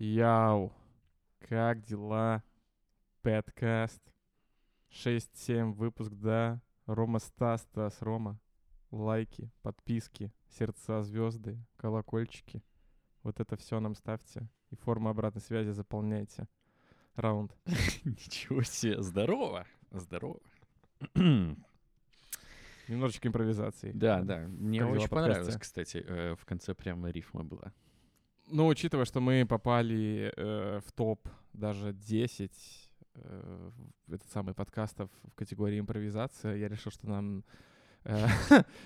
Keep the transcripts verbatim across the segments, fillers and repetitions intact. Яу, как дела? Подкаст. шесть-семь выпуск, да. Рома Стас, Стас, Рома. Лайки, подписки, сердца, звезды, колокольчики. Вот это все нам ставьте. И форму обратной связи заполняйте. Раунд. Ничего себе. Здорово. Здорово. Немножечко импровизации. Да, да. Мне очень понравилось, кстати. В конце прямо рифма была. Ну, учитывая, что мы попали э, в топ даже десять э, этот самый подкастов в категории импровизация, я решил, что нам э,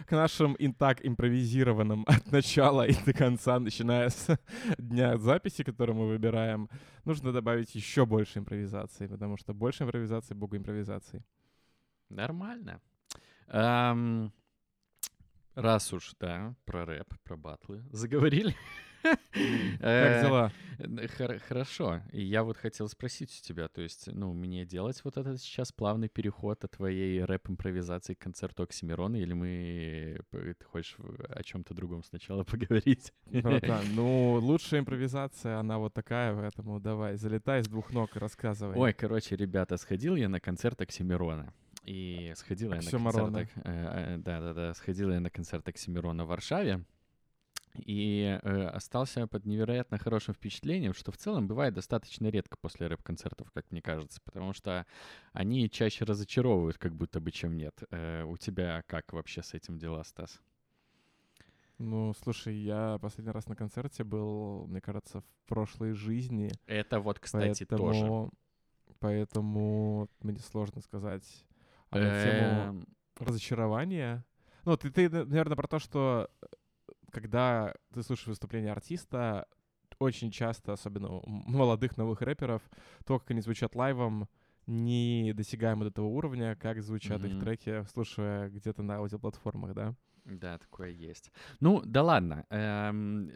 к нашим и так импровизированным от начала и до конца, начиная с дня записи, который мы выбираем, нужно добавить еще больше импровизации, потому что больше импровизации — богу импровизации. Нормально. Um, раз уж, да, про рэп, про батлы заговорили. Как дела? Хорошо. И я вот хотел спросить у тебя, то есть, ну, мне делать вот этот сейчас плавный переход от твоей рэп-импровизации к концерту Оксимирона, или мы... Ты хочешь о чем-то другом сначала поговорить? Ну, да. Ну, лучшая импровизация, она вот такая, поэтому давай, залетай с двух ног и рассказывай. Ой, короче, ребята, сходил я на концерт Оксимирона. И сходила я, концерт, э, да, да, да, сходила я на концерт Оксимирона в Варшаве и э, остался под невероятно хорошим впечатлением, что в целом бывает достаточно редко после рэп-концертов, как мне кажется, потому что они чаще разочаровывают, как будто бы, чем нет. Э, у тебя как вообще с этим дела, Стас? Ну, слушай, я последний раз на концерте был, мне кажется, в прошлой жизни. Это вот, кстати, поэтому, тоже. Поэтому мне сложно сказать... А на тему разочарования. Ну, ты, ты, наверное, про то, что когда ты слушаешь выступление артиста, очень часто, особенно у молодых новых рэперов, то, как они звучат лайвом, не достигаем вот этого уровня, как звучат mm-hmm. их треки, слушая где-то на аудиоплатформах, да? Да, такое есть. Ну, да ладно. Эм,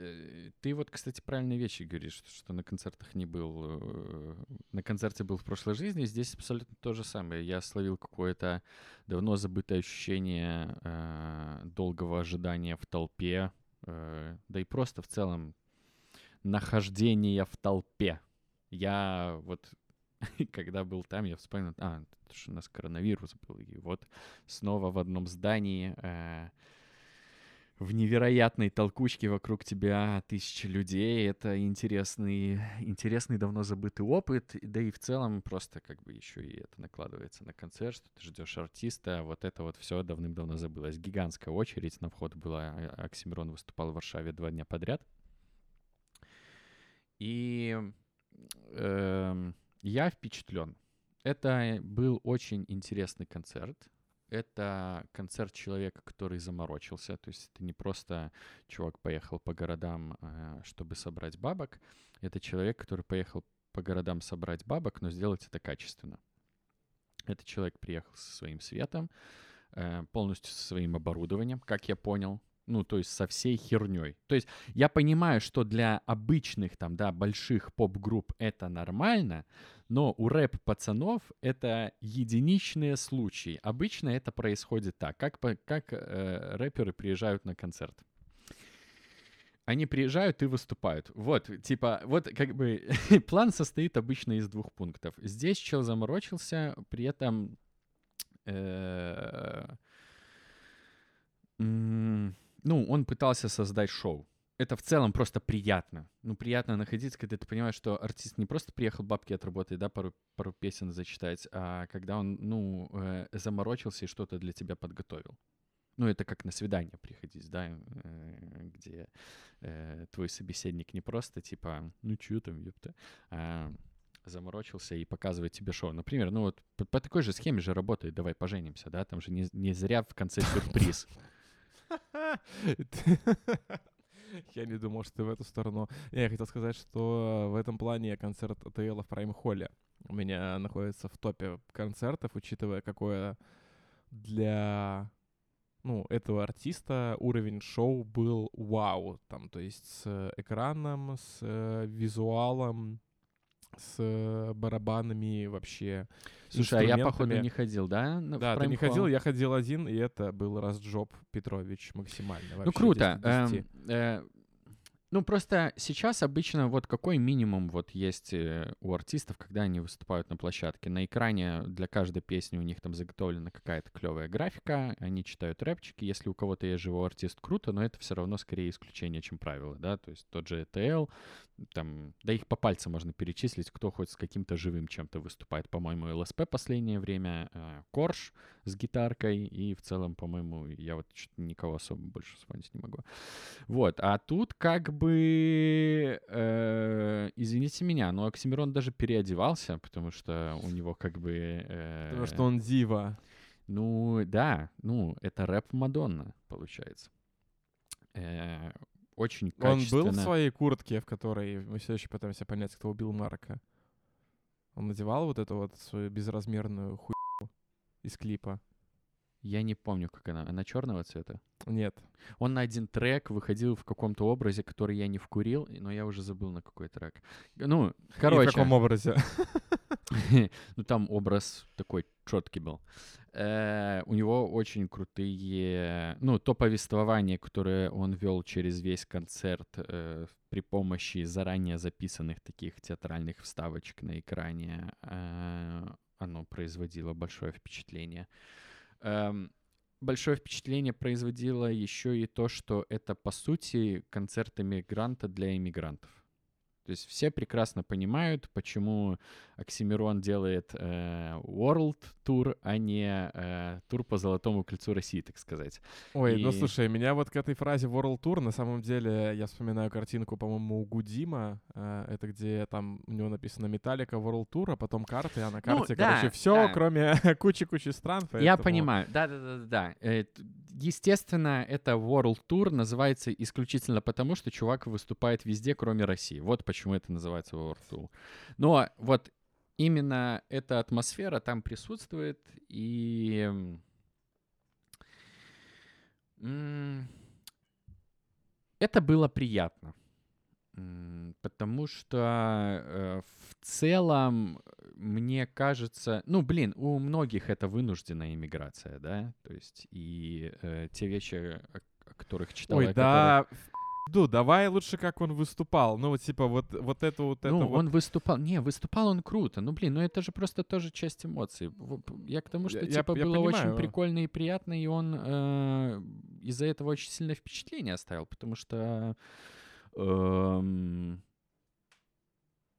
ты вот, кстати, правильные вещи говоришь, что на концертах не был... Э, на концерте был в прошлой жизни, здесь абсолютно то же самое. Я словил какое-то давно забытое ощущение э, долгого ожидания в толпе, э, да и просто в целом нахождение в толпе. Я вот... Когда был там, я вспомнил, а, что у нас коронавирус был, и вот снова в одном здании, э, в невероятной толкучке вокруг тебя тысячи людей, это интересный, интересный давно забытый опыт, да и в целом просто как бы еще и это накладывается на концерт, что ты ждешь артиста, вот это вот все давным-давно забылось. Гигантская очередь на вход была, Оксимирон выступал в Варшаве два дня подряд, и... Э, Я впечатлен. Это был очень интересный концерт. Это концерт человека, который заморочился. То есть это не просто чувак поехал по городам, чтобы собрать бабок. Это человек, который поехал по городам собрать бабок, но сделать это качественно. Этот человек приехал со своим светом, полностью со своим оборудованием, как я понял. Ну, то есть со всей херней. То есть я понимаю, что для обычных там, да, больших поп-групп это нормально, но у рэп-пацанов это единичные случаи. Обычно это происходит так. Как, как э, рэперы приезжают на концерт? Они приезжают и выступают. Вот, типа, вот как бы план состоит обычно из двух пунктов. Здесь чел заморочился, при этом... Э, э, Ну, он пытался создать шоу. Это в целом просто приятно. Ну, приятно находиться, когда ты понимаешь, что артист не просто приехал бабки отработать, да, пару, пару песен зачитать, а когда он, ну, э, заморочился и что-то для тебя подготовил. Ну, это как на свидание приходить, да, э, где э, твой собеседник не просто типа, ну, чё там, ёпта, а заморочился и показывает тебе шоу. Например, ну, вот по, по такой же схеме же работает «Давай поженимся», да, там же не, не зря в конце сюрприз. Я не думал, что ты в эту сторону. Я хотел сказать, что в этом плане концерт АТЛ в Прайм-холле у меня находится в топе концертов, учитывая, какое для ну, этого артиста уровень шоу был вау. Там, то есть с экраном, с визуалом, с барабанами вообще. Слушай, а я, походу, не ходил, да? Да, ты не ходил, я ходил один, и это был разджоп Петрович максимально. Ну, круто. Ну, просто сейчас обычно вот какой минимум вот есть у артистов, когда они выступают на площадке. На экране для каждой песни у них там заготовлена какая-то клевая графика, они читают рэпчики. Если у кого-то есть живой артист, круто, но это все равно скорее исключение, чем правило, да. То есть тот же ЭТЛ, там, да их по пальцам можно перечислить, кто хоть с каким-то живым чем-то выступает. По-моему, ЛСП последнее время, Корж с гитаркой, и в целом, по-моему, я вот никого особо больше вспомнить не могу. Вот, а тут как бы бы, э, извините меня, но Оксимирон даже переодевался, потому что у него как бы... Э, потому что он дива. Ну, да, ну, это рэп Мадонна, получается. Э, очень качественно. Он был в своей куртке, в которой мы все еще пытаемся понять, кто убил Марка. Он надевал вот эту вот свою безразмерную хуйню из клипа. Я не помню, как она. Она черного цвета? Нет. Он на один трек выходил в каком-то образе, который я не вкурил, но я уже забыл, на какой трек. Ну, короче. И в каком образе? Ну, там образ такой четкий был. У него очень крутые... Ну, то повествование, которое он вел через весь концерт при помощи заранее записанных таких театральных вставочек на экране, оно производило большое впечатление. Um, большое впечатление производило еще и то, что это, по сути, концерт иммигранта для иммигрантов. То есть все прекрасно понимают, почему Оксимирон делает э, World Tour, а не э, тур по Золотому кольцу России, так сказать. Ой, и... ну слушай, меня вот к этой фразе World Tour, на самом деле, я вспоминаю картинку, по-моему, у Гудима, э, это где там у него написано Metallica World Tour, а потом карты, а на карте, ну, короче, да, все, да. Кроме кучи-кучи стран. Поэтому... Я понимаю, да-да-да-да. Естественно, это World Tour называется исключительно потому, что чувак выступает везде, кроме России. Вот почему. Почему это называется World Tour. Но вот именно эта атмосфера там присутствует, и это было приятно, потому что в целом мне кажется, ну, блин, у многих это вынужденная иммиграция, да, то есть и те вещи, о которых читал. Ой, да. Ну, давай лучше, как он выступал. Ну, вот, типа, вот, вот это вот... Ну, это он вот... выступал... Не, выступал он круто. Ну, блин, ну это же просто тоже часть эмоций. Я к тому, что, я, типа, я, было я очень прикольно и приятно, и он э, из-за этого очень сильное впечатление оставил, потому что... Э,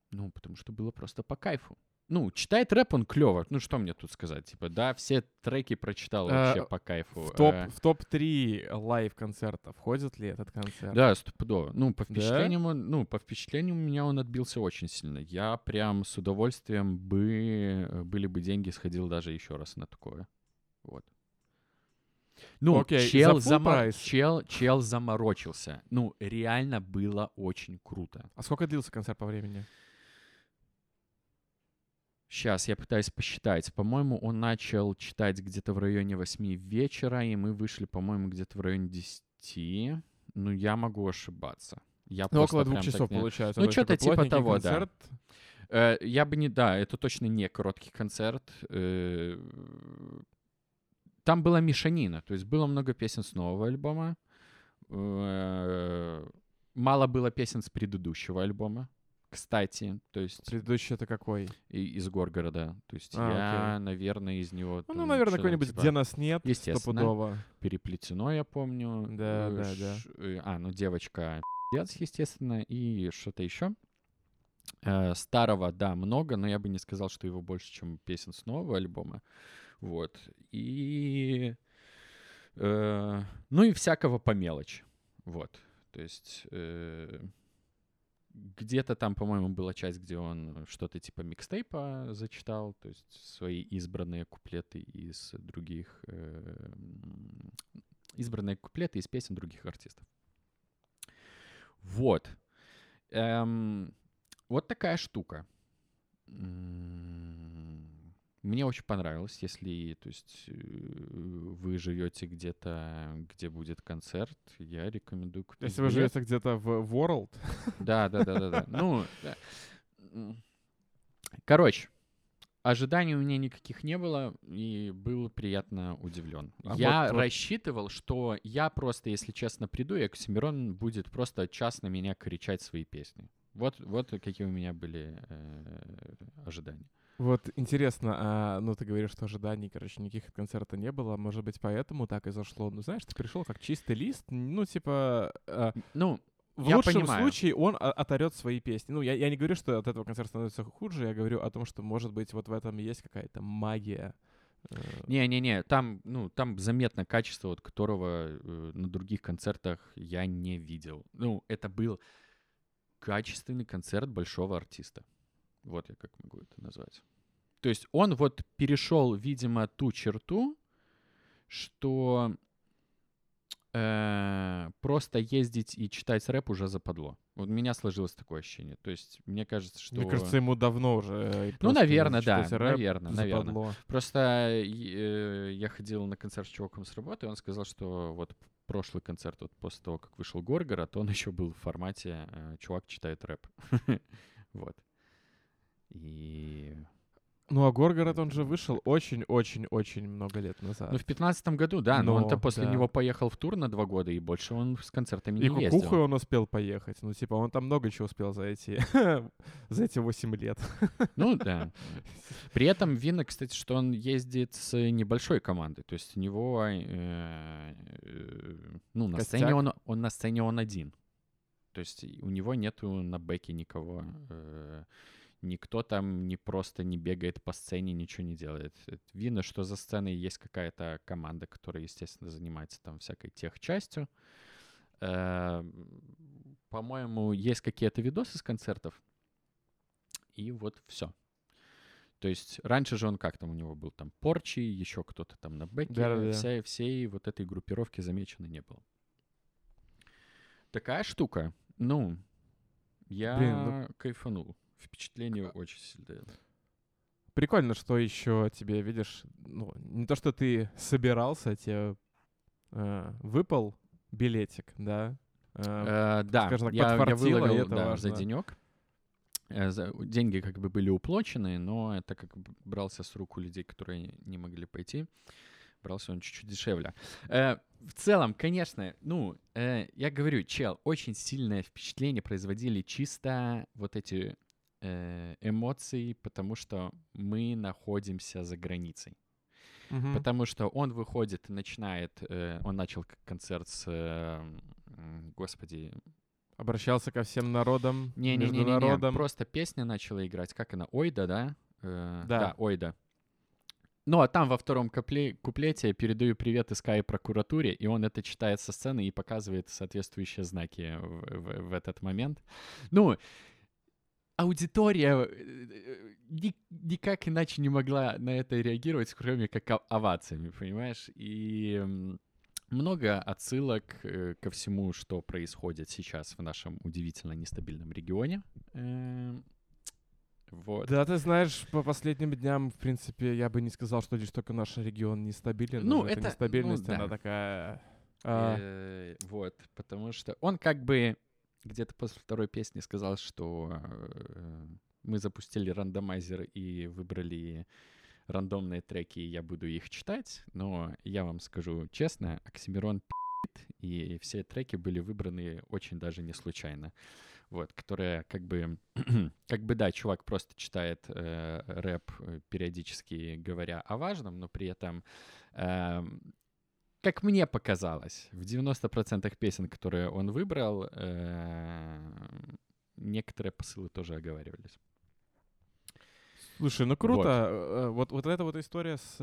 ну, потому что было просто по кайфу. Ну, читает рэп он клево. Ну, что мне тут сказать? Типа, да, все треки прочитал вообще по кайфу. В топ, в топ-три лайв-концерта входит ли этот концерт? Да, стопудово. Ну, по впечатлениям, да? он, ну, по впечатлениям у меня он отбился очень сильно. Я прям с удовольствием бы, были бы деньги, сходил даже еще раз на такое. Вот. Ну, okay, чел, замор... чел, чел заморочился. Ну, реально было очень круто. А сколько длился концерт по времени? Сейчас я пытаюсь посчитать. По-моему, он начал читать где-то в районе восемь вечера, и мы вышли, по-моему, где-то в районе десять. Ну, я могу ошибаться. Я ну, около двух часов не... получается. Ну, что-то типа того, концерт. Да. Э, я бы не... Да, это точно не короткий концерт. Э, там была мешанина. То есть было много песен с нового альбома. Э, мало было песен с предыдущего альбома. Кстати, то есть... Предыдущий это какой? Из Горгорода. То есть а, я, окей. наверное, из него... Ну, ну наверное, какой-нибудь типа... «Где нас нет», стопудово. «Переплетено», я помню. Да, да, Ш... да. А, ну, «Девочка», естественно, и что-то еще. Старого, да, много, но я бы не сказал, что его больше, чем песен с нового альбома. Вот. И... Ну и всякого по мелочи. Вот. То есть... Где-то там, по-моему, была часть, где он что-то типа микстейпа зачитал, то есть свои избранные куплеты из других... Э, избранные куплеты из песен других артистов. Вот. Эм, вот такая штука. Мне очень понравилось, если, то есть, вы живете где-то, где будет концерт, я рекомендую купить. Если билет. Вы живете где-то в World. Да, да, да, да, да. Ну, короче, Ожиданий у меня никаких не было, и был приятно удивлен. А я вот, вот... рассчитывал, что я просто, если честно, приду, и Оксимирон будет просто час на меня кричать свои песни. Вот, вот какие у меня были э, ожидания. Вот интересно, а, ну ты говоришь, что ожиданий, короче, никаких от концерта не было, может быть, поэтому так и зашло. Ну знаешь, ты пришел как чистый лист, ну типа... Э, ну... В я лучшем понимаю. Случае он оторет свои песни. Ну, я, я не говорю, что от этого концерта становится хуже, я говорю о том, что, может быть, вот в этом есть какая-то магия. Не-не-не, там, ну, там заметно качество, вот, которого э, на других концертах я не видел. Ну, это был качественный концерт большого артиста. Вот я как могу это назвать. То есть он вот перешел, видимо, ту черту, что... просто ездить и читать рэп уже западло. Вот у меня сложилось такое ощущение. То есть мне кажется, что... Мне кажется, ему давно уже... Ну, наверное, да. Наверное, наверное. Просто я ходил на концерт с чуваком с работы, и он сказал, что вот прошлый концерт, вот после того, как вышел Горгород, он еще был в формате «чувак читает рэп». Вот. И... Ну, а Горгород, он же вышел очень-очень-очень много лет назад. Ну, в пятнадцатом году, да, но, но он-то после да. него поехал в тур на два года, и больше он с концертами не ездил. И кукухой он успел поехать, ну, типа, он там много чего успел за эти, за эти восемь лет. Ну, да. При этом видно, кстати, что он ездит с небольшой командой, то есть у него, ну, на сцене он, он на сцене он один, то есть у него нету на бэке никого... Никто там не просто не бегает по сцене, ничего не делает. Видно, что за сценой есть какая-то команда, которая, естественно, занимается там всякой техчастью. По-моему, есть какие-то видосы с концертов. И вот все. То есть раньше же он как там у него был там Порчи, еще кто-то там на бэке. Да-да-да. Вся, всей вот этой группировки замечено не было. Такая штука. Ну, я Блин, ну... кайфанул. Впечатление очень сильное. Прикольно, что еще тебе, видишь, ну, не то, что ты собирался, тебе э, выпал билетик, да? Э, э, да, скажем так, я, я выловил да, за денек. Э, за, деньги как бы были уплочены, но это как бы брался с рук у людей, которые не могли пойти. Брался он чуть-чуть дешевле. Э, в целом, конечно, ну, э, я говорю, чел, очень сильное впечатление производили чисто вот эти... эмоций, потому что мы находимся за границей. Uh-huh. Потому что он выходит и начинает... Э, он начал концерт с... Э, господи... Обращался ко всем народам, международам. Не-не-не, просто песня начала играть. Как она? Ойда, да? Э, да. Да, Ойда. Ну, а там во втором купле- куплете передаю привет из Кай прокуратуре, и он это читает со сцены и показывает соответствующие знаки в, в, в этот момент. Ну... Аудитория никак иначе не могла на это реагировать, кроме как овациями, понимаешь? И много отсылок ко всему, что происходит сейчас в нашем удивительно нестабильном регионе. Вот. Да, ты знаешь, по последним дням, в принципе, я бы не сказал, что лишь только наш регион нестабилен. Ну, это... Эта нестабильность, ну, да. Она такая... А... Вот, потому что он как бы... Где-то после второй песни сказал, что мы запустили рандомайзер и выбрали рандомные треки, и я буду их читать. Но я вам скажу честно, Оксимирон пи***т, и все треки были выбраны очень даже не случайно. Вот, которые как бы... как бы, да, чувак просто читает э, рэп, периодически говоря о важном, но при этом... Э, Как мне показалось, в девяносто процентов песен, которые он выбрал, некоторые посылы тоже оговаривались. Слушай, ну круто. Вот, вот, вот эта вот история с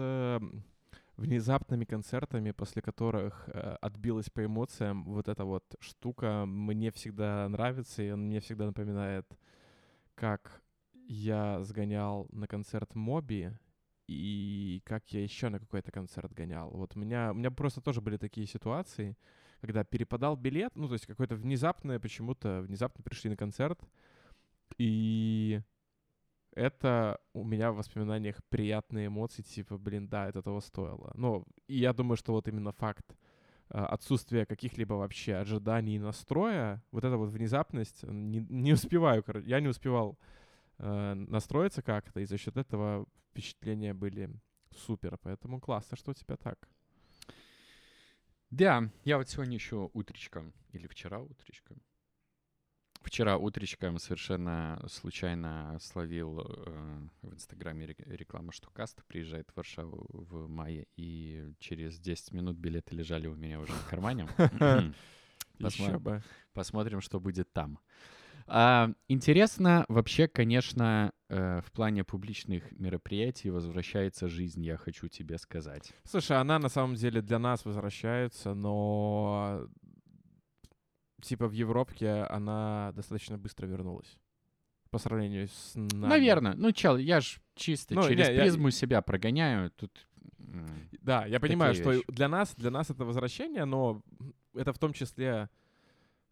внезапными концертами, после которых отбилась по эмоциям, вот эта вот штука мне всегда нравится, и он мне всегда напоминает, как я сгонял на концерт Моби, и как я еще на какой-то концерт гонял. Вот у меня, у меня просто тоже были такие ситуации, когда перепадал билет, ну, то есть какое-то внезапное почему-то, внезапно пришли на концерт, и это у меня в воспоминаниях приятные эмоции, типа, блин, да, это того стоило. Ну, и я думаю, что вот именно факт отсутствия каких-либо вообще ожиданий и настроя, вот эта вот внезапность, не, не успеваю, короче, я не успевал настроиться как-то, и за счет этого впечатления были супер, поэтому классно, что у тебя так. Да, я вот сегодня еще утречком, или вчера утречком, вчера утречком совершенно случайно словил э, в Инстаграме рекламу, что Каст приезжает в Варшаву в мае, и через десять минут билеты лежали у меня уже в кармане. Посмотрим, посмотрим, что будет там. А, интересно, вообще, конечно, э, в плане публичных мероприятий возвращается жизнь, я хочу тебе сказать. Слушай, она на самом деле для нас возвращается, но типа в Европе она достаточно быстро вернулась. По сравнению с нами. Наверное. Ну, чел, я ж чисто ну, через не, призму я... себя прогоняю. Тут... Да, я понимаю, что для нас, для нас это возвращение, но это в том числе...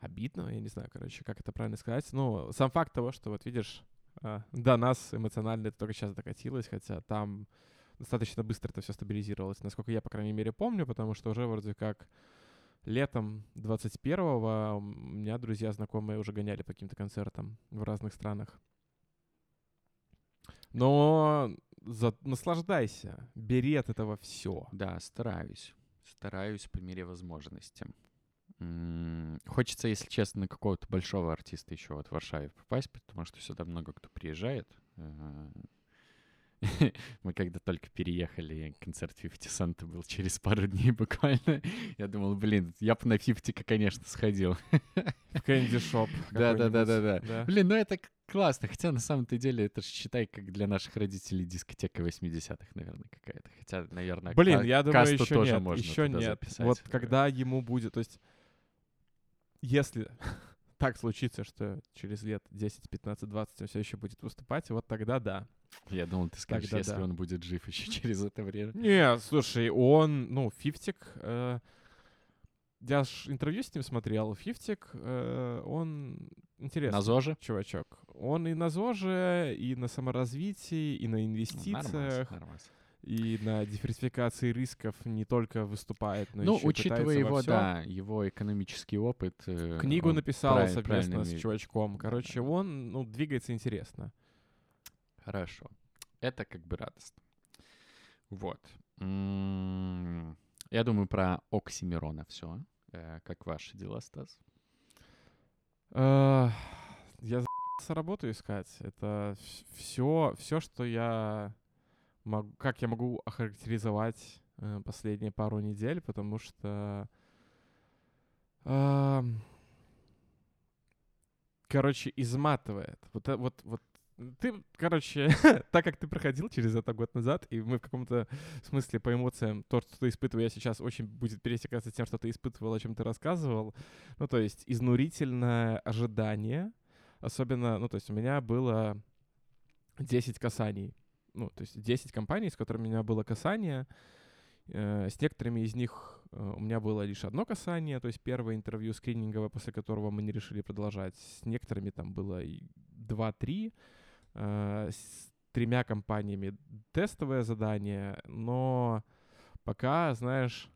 Обидно, я не знаю, короче, как это правильно сказать. Ну, сам факт того, что, вот видишь, до нас эмоционально это только сейчас докатилось, хотя там достаточно быстро это все стабилизировалось, насколько я, по крайней мере, помню, потому что уже вроде как летом двадцать первого у меня друзья, знакомые уже гоняли по каким-то концертам в разных странах. Но за... наслаждайся, бери от этого все. Да, стараюсь, стараюсь по мере возможности. Хочется, если честно, на какого-то большого артиста еще вот в Варшаве попасть, потому что сюда много кто приезжает. Мы когда только переехали, концерт пятьдесят Cent был через пару дней буквально. Я думал, блин, я бы на пятьдесят, конечно, сходил. В Candy Shop. Да-да-да-да. Блин, ну это классно, хотя на самом-то деле это же, считай, как для наших родителей дискотека восьмидесятых, наверное, какая-то. Хотя, наверное, блин, к- я думаю, еще тоже нет, можно еще туда нет. записать. Вот когда ему будет, то есть... Если так случится, что через лет десять, пятнадцать, двадцать он все еще будет выступать, вот тогда да. Я думал, ты скажешь, тогда если да. он будет жив еще через это время. Не, слушай, он, ну, Фифтик, э, я ж интервью с ним смотрел, Фифтик, э, он интересный. На ЗОЖе? Чувачок. Он и на ЗОЖе, и на саморазвитии, и на инвестициях. Ну, нормально. И на диверсификации рисков не только выступает, но ну, еще и пытается его, во всем. Да, его экономический опыт. Книгу написал прав- совместно с чувачком. Короче, он ну, двигается интересно. Хорошо. Это как бы радостно. Вот. М-м-м. Я думаю, про Оксимирона все. Э-э- как ваши дела, Стас? Я за***ся работу искать. Это все, все, что я... Могу, как я могу охарактеризовать э, последние пару недель, потому что, э, короче, изматывает. Вот, вот, вот ты, короче, так как ты проходил через это год назад, и мы в каком-то смысле по эмоциям, то, что ты испытывал, я сейчас очень будет пересекаться тем, что ты испытывал, о чем ты рассказывал. Ну, то есть изнурительное ожидание, особенно, ну, то есть у меня было десять касаний. Ну, то есть десять компаний, с которыми у меня было касание. С некоторыми из них у меня было лишь одно касание, то есть первое интервью скрининговое, после которого мы не решили продолжать. С некоторыми там было два-три. С тремя компаниями тестовое задание. Но пока, знаешь,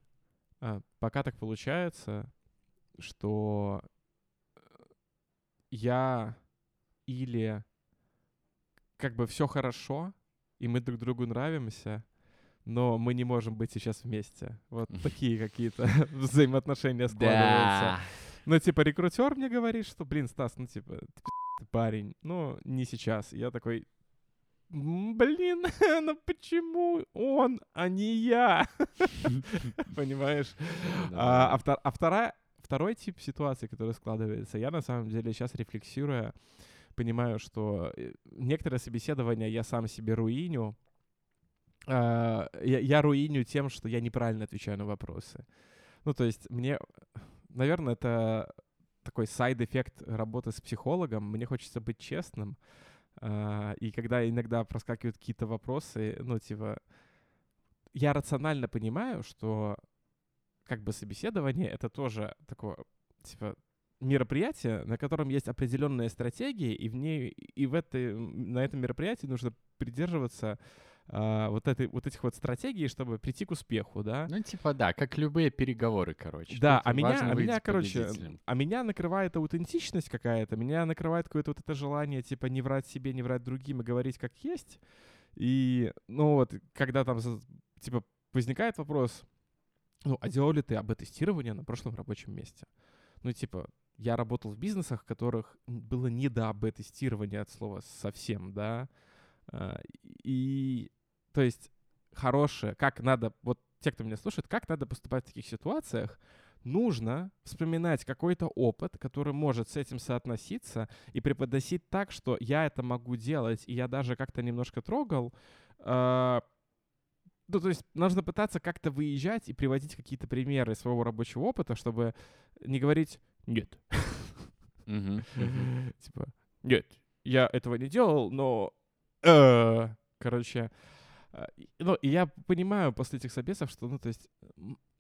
пока так получается, что я или как бы все хорошо, и мы друг другу нравимся, но мы не можем быть сейчас вместе. Вот такие какие-то взаимоотношения складываются. Ну, типа, рекрутер мне говорит, что, блин, Стас, ну, типа, ты парень, ну, не сейчас. Я такой, блин, ну почему он, а не я? Понимаешь? А второй тип ситуации, который складывается, я на самом деле сейчас рефлексирую, понимаю, что некоторые собеседования я сам себе руиню. Э, я, я руиню тем, что я неправильно отвечаю на вопросы. Ну, то есть мне... Наверное, это такой сайд-эффект работы с психологом. Мне хочется быть честным. Э, и когда иногда проскакивают какие-то вопросы, ну, типа... Я рационально понимаю, что как бы собеседование — это тоже такое, типа... мероприятие, на котором есть определенные стратегии, и в ней и в этой, на этом мероприятии нужно придерживаться э, вот, этой, вот этих вот стратегий, чтобы прийти к успеху, да? Ну, типа, да, как любые переговоры, короче. Да, а меня, а меня, короче, а меня накрывает аутентичность какая-то, меня накрывает какое-то вот это желание, типа, не врать себе, не врать другим и говорить как есть. И, ну вот, когда там, типа, возникает вопрос, ну, а делал ли ты эй би тестирование на прошлом рабочем месте? Ну, типа, я работал в бизнесах, в которых было не до эй би тестирования от слова совсем, да. И, то есть, хорошее, как надо, вот те, кто меня слушает, как надо поступать в таких ситуациях, нужно вспоминать какой-то опыт, который может с этим соотноситься и преподносить так, что я это могу делать, и я даже как-то немножко трогал. Ну, то есть нужно пытаться как-то выезжать и приводить какие-то примеры своего рабочего опыта, чтобы не говорить «нет». Типа «нет, я этого не делал, но...» Короче... Ну, и я понимаю после этих собесов, что, ну, то есть,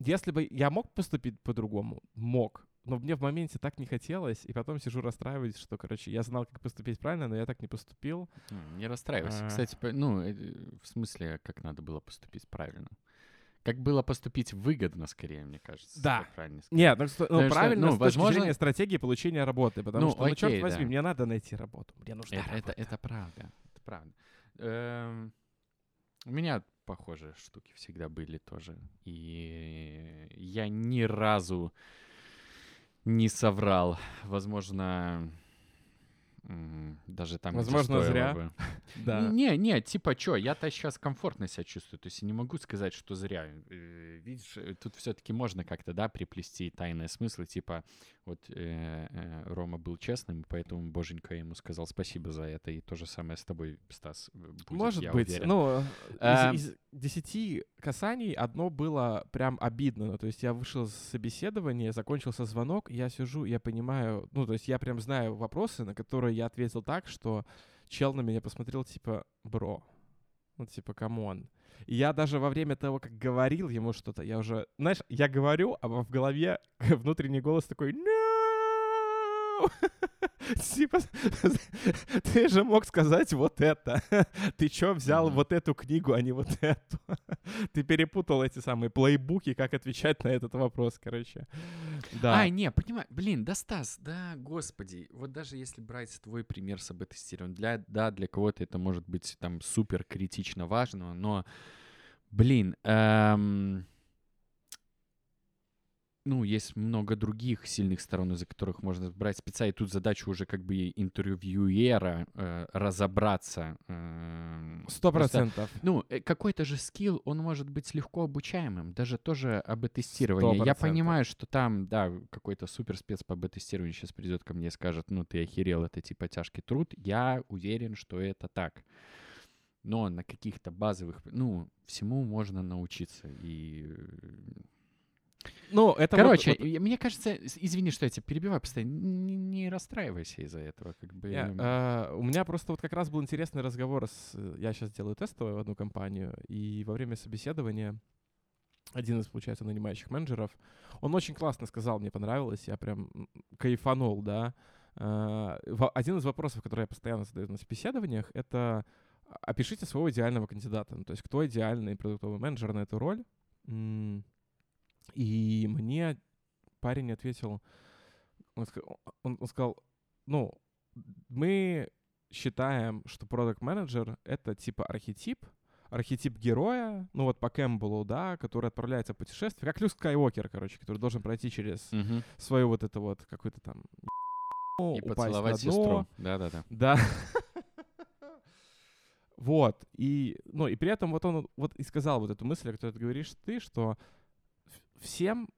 если бы я мог поступить по-другому, мог, но мне в моменте так не хотелось, и потом сижу расстраиваюсь, что, короче, я знал, как поступить правильно, но я так не поступил. Не расстраивайся. А... Кстати, ну, в смысле, как надо было поступить правильно. Как было поступить выгодно, скорее, мне кажется. Да. Правильно сказать. Нет, ну, что, ну правильно, ну, с точки возможно... зрения стратегии получения работы, потому ну, что, окей, ну, черт возьми, да. Мне надо найти работу, мне нужна это, работа. Это, это правда, это правда. Эм... У меня похожие штуки всегда были тоже. И я ни разу не соврал. Возможно, даже там... Возможно, зря. Да. Не, не, типа, что, я-то сейчас комфортно себя чувствую. То есть я не могу сказать, что зря. Видишь, тут все-таки можно как-то, да, приплести тайные смыслы. Типа, вот Рома был честным, поэтому боженька ему сказал спасибо за это. И то же самое с тобой, Стас, будет, может я быть, уверен. Ну, а... из, из десяти касаний одно было прям обидно. Ну, то есть я вышел с собеседования, закончился звонок, я сижу, я понимаю... Ну, то есть я прям знаю вопросы, на которые я ответил так, что... Чел на меня посмотрел, типа, бро, ну, типа, камон. И я даже во время того, как говорил ему что-то, я уже, знаешь, я говорю, а в голове внутренний голос такой, no! Типа, ты же мог сказать вот это. Ты чё взял вот эту книгу, а не вот эту? Ты перепутал эти самые плейбуки, как отвечать на этот вопрос, короче. Да. А, не, понимаю, блин, да, Стас, да, господи, вот даже если брать твой пример с эй би тестированием, для, да, для кого-то это может быть там супер критично важно, но, блин, эм... ну, есть много других сильных сторон, из-за которых можно брать спеца, и тут задача уже как бы интервьюера э, разобраться. Сто э, процентов. Ну, какой-то же скилл, он может быть легко обучаемым, даже тоже эй би тестирование. сто процентов. Я понимаю, что там, да, какой-то суперспец по эй би тестированию сейчас придет ко мне и скажет, ну, ты охерел, это типа тяжкий труд. Я уверен, что это так. Но на каких-то базовых... Ну, всему можно научиться, и... Ну, это короче, вот, вот... мне кажется, извини, что я тебя перебиваю постоянно, не, не расстраивайся из-за этого. Как бы... yeah, uh, у меня просто вот как раз был интересный разговор с... Я сейчас делаю тестовую в одну компанию, и во время собеседования один из, получается, нанимающих менеджеров, он очень классно сказал, мне понравилось, я прям кайфанул, да. Uh, один из вопросов, который я постоянно задаю на собеседованиях, это опишите своего идеального кандидата. Ну, то есть кто идеальный продуктовый менеджер на эту роль? Mm. И мне парень ответил, он, он, он сказал, ну, мы считаем, что продакт-менеджер — это типа архетип, архетип героя, ну вот по Кэмпбеллу, да, который отправляется в путешествие, как Люк Скайуокер, короче, который должен пройти через угу. свою вот эту вот какую-то там... И поцеловать сестру. Да-да-да. Да. Вот. И, ну, и при этом вот он вот и сказал вот эту мысль, о которой ты говоришь ты, что... Всем,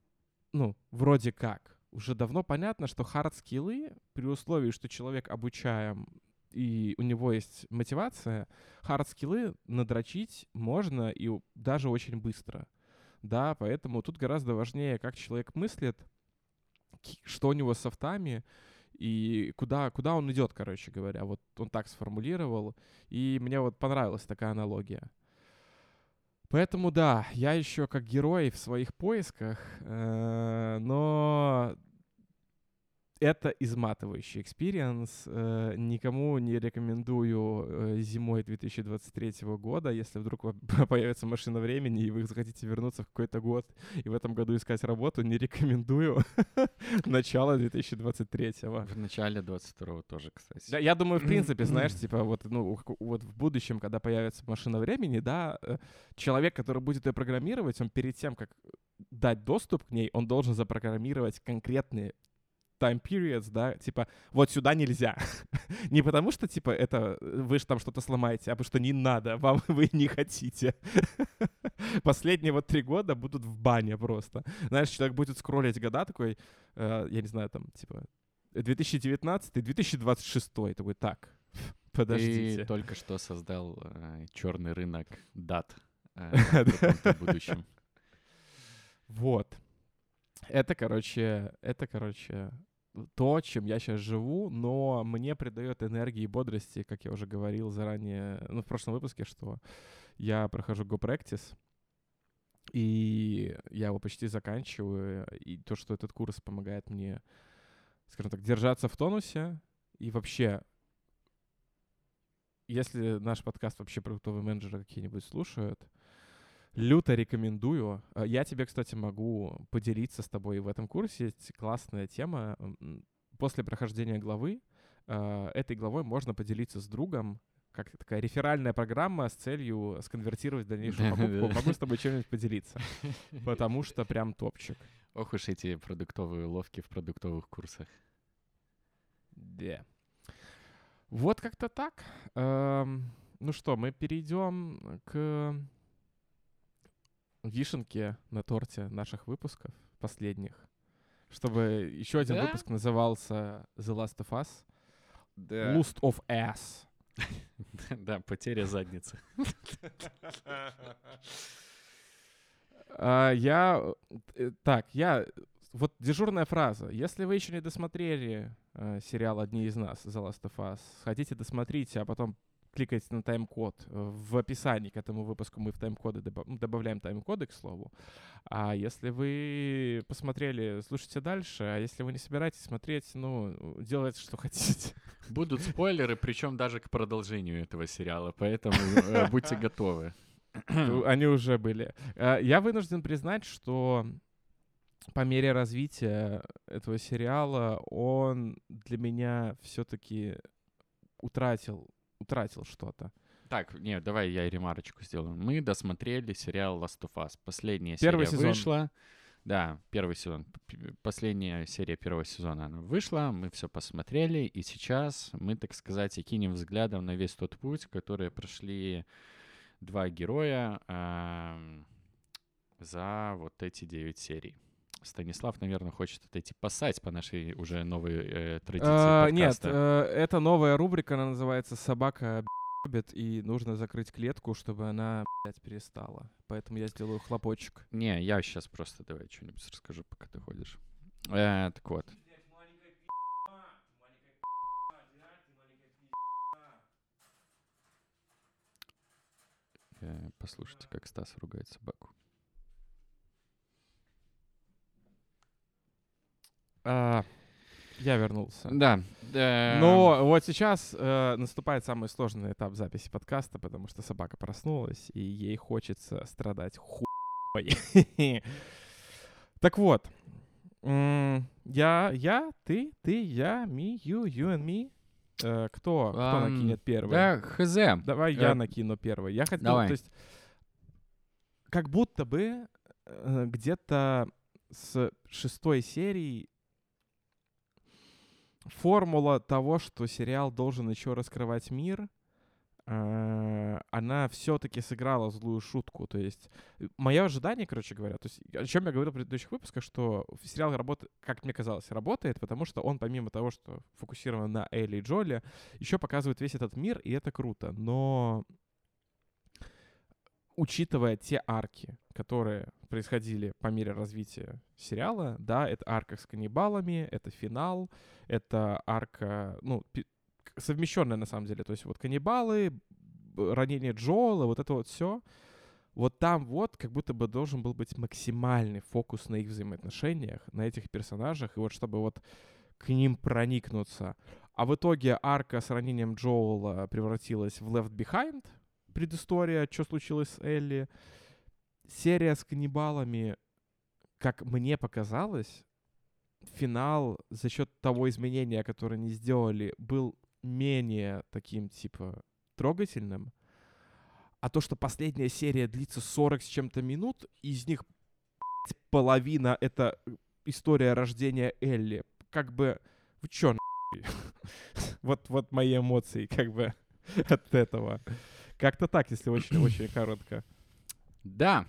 ну, вроде как, уже давно понятно, что хард-скиллы, при условии, что человек обучаем и у него есть мотивация, хард-скиллы надрочить можно и даже очень быстро. Да, поэтому тут гораздо важнее, как человек мыслит, что у него с софтами и куда, куда он идет, короче говоря. Вот он так сформулировал, и мне вот понравилась такая аналогия. Поэтому, да, я еще как герой в своих поисках, но Это изматывающий экспириенс. Никому не рекомендую зимой две тысячи двадцать третьего года, если вдруг появится машина времени, и вы захотите вернуться в какой-то год и в этом году искать работу, не рекомендую начало две тысячи двадцать третьего. В начале двадцать второго тоже, кстати. Да, я думаю, в принципе, знаешь, типа вот, ну, вот в будущем, когда появится машина времени, да, человек, который будет ее программировать, он перед тем, как дать доступ к ней, он должен запрограммировать конкретные time periods, да, типа, вот сюда нельзя. Не потому что, типа, это вы же там что-то сломаете, а потому что не надо, вам вы не хотите. Последние вот три года будут в бане просто. Знаешь, человек будет скроллить года такой, э, я не знаю, там, типа, две тысячи девятнадцатый, две тысячи двадцать шестой, такой, так, подождите. Ты только что создал э, черный рынок дат э, в каком-то будущем. Вот. Это, короче, это, короче, то, чем я сейчас живу, но мне придает энергии и бодрости, как я уже говорил заранее, ну, в прошлом выпуске, что я прохожу GoPractice, и я его почти заканчиваю, и то, что этот курс помогает мне, скажем так, держаться в тонусе, и вообще, если наш подкаст вообще продуктовые менеджеры какие-нибудь слушают, люто рекомендую. Я тебе, кстати, могу поделиться с тобой в этом курсе. Есть классная тема. После прохождения главы этой главой можно поделиться с другом, как такая реферальная программа с целью сконвертировать дальнейшую покупку. Могу с тобой чем-нибудь поделиться, потому что прям топчик. Ох уж эти продуктовые уловки в продуктовых курсах. Да. Вот как-то так. Ну что, мы перейдем к... вишенки на торте наших выпусков, последних, чтобы еще один да? выпуск назывался The Last of Us. Да. Lust of Ass. Да, потеря задницы. Я... Так, я... Вот дежурная фраза. Если вы еще не досмотрели сериал «Одни из нас», The Last of Us, хотите досмотрите, а потом... кликайте на тайм-код. В описании к этому выпуску мы в тайм-коды добав- добавляем тайм-коды, к слову. А если вы посмотрели, слушайте дальше. А если вы не собираетесь смотреть, ну, делайте, что хотите. Будут спойлеры, причем даже к продолжению этого сериала, поэтому будьте готовы. Они уже были. Я вынужден признать, что по мере развития этого сериала он для меня все-таки утратил утратил что-то. Так, нет, давай я ремарочку сделаю. Мы досмотрели сериал Last of Us. Последняя первый серия сезон. Вышла. Да, первый сезон. Последняя серия первого сезона она вышла, мы все посмотрели, и сейчас мы, так сказать, кинем взглядом на весь тот путь, который прошли два героя э, за вот эти девять серий. Станислав, наверное, хочет отойти поссать по нашей уже новой э, традиции а, подкаста. Нет, э, это новая рубрика, она называется «Собака б***бит», и нужно закрыть клетку, чтобы она б***ть перестала. Поэтому я сделаю хлопочек. Не, я сейчас просто давай что-нибудь расскажу, пока ты ходишь. Э, так вот. Э, послушайте, как Стас ругает собаку. Uh, я вернулся. Да. Uh... Но вот сейчас uh, наступает самый сложный этап записи подкаста, потому что собака проснулась, и ей хочется страдать хуй. Так вот. Я, я, ты, ты, я, me, you, you and me. Кто накинет первый? Да, хз. Давай я накину первый. Я хотел, то есть, как будто бы где-то с шестой серии формула того, что сериал должен еще раскрывать мир, она все-таки сыграла злую шутку. То есть мое ожидание, короче говоря, то есть, о чем я говорил в предыдущих выпусках, что сериал, работает, как мне казалось, работает, потому что он, помимо того, что фокусирован на Элли и Джоли, еще показывает весь этот мир, и это круто. Но учитывая те арки, которые происходили по мере развития сериала, да, это арка с каннибалами, это финал, это арка, ну, совмещенная на самом деле, то есть вот каннибалы, ранение Джоэла, вот это вот все, вот там вот как будто бы должен был быть максимальный фокус на их взаимоотношениях, на этих персонажах, и вот чтобы вот к ним проникнуться. А в итоге арка с ранением Джоула превратилась в Left Behind, предыстория, что случилось с Элли. Серия с каннибалами, как мне показалось, финал за счет того изменения, которое они сделали, был менее таким, типа, трогательным. А то, что последняя серия длится сорок с чем-то минут, из них половина — это история рождения Элли. Как бы... Вы чё, нахуй? Вот, вот мои эмоции как бы от этого. Как-то так, если очень-очень коротко. Да,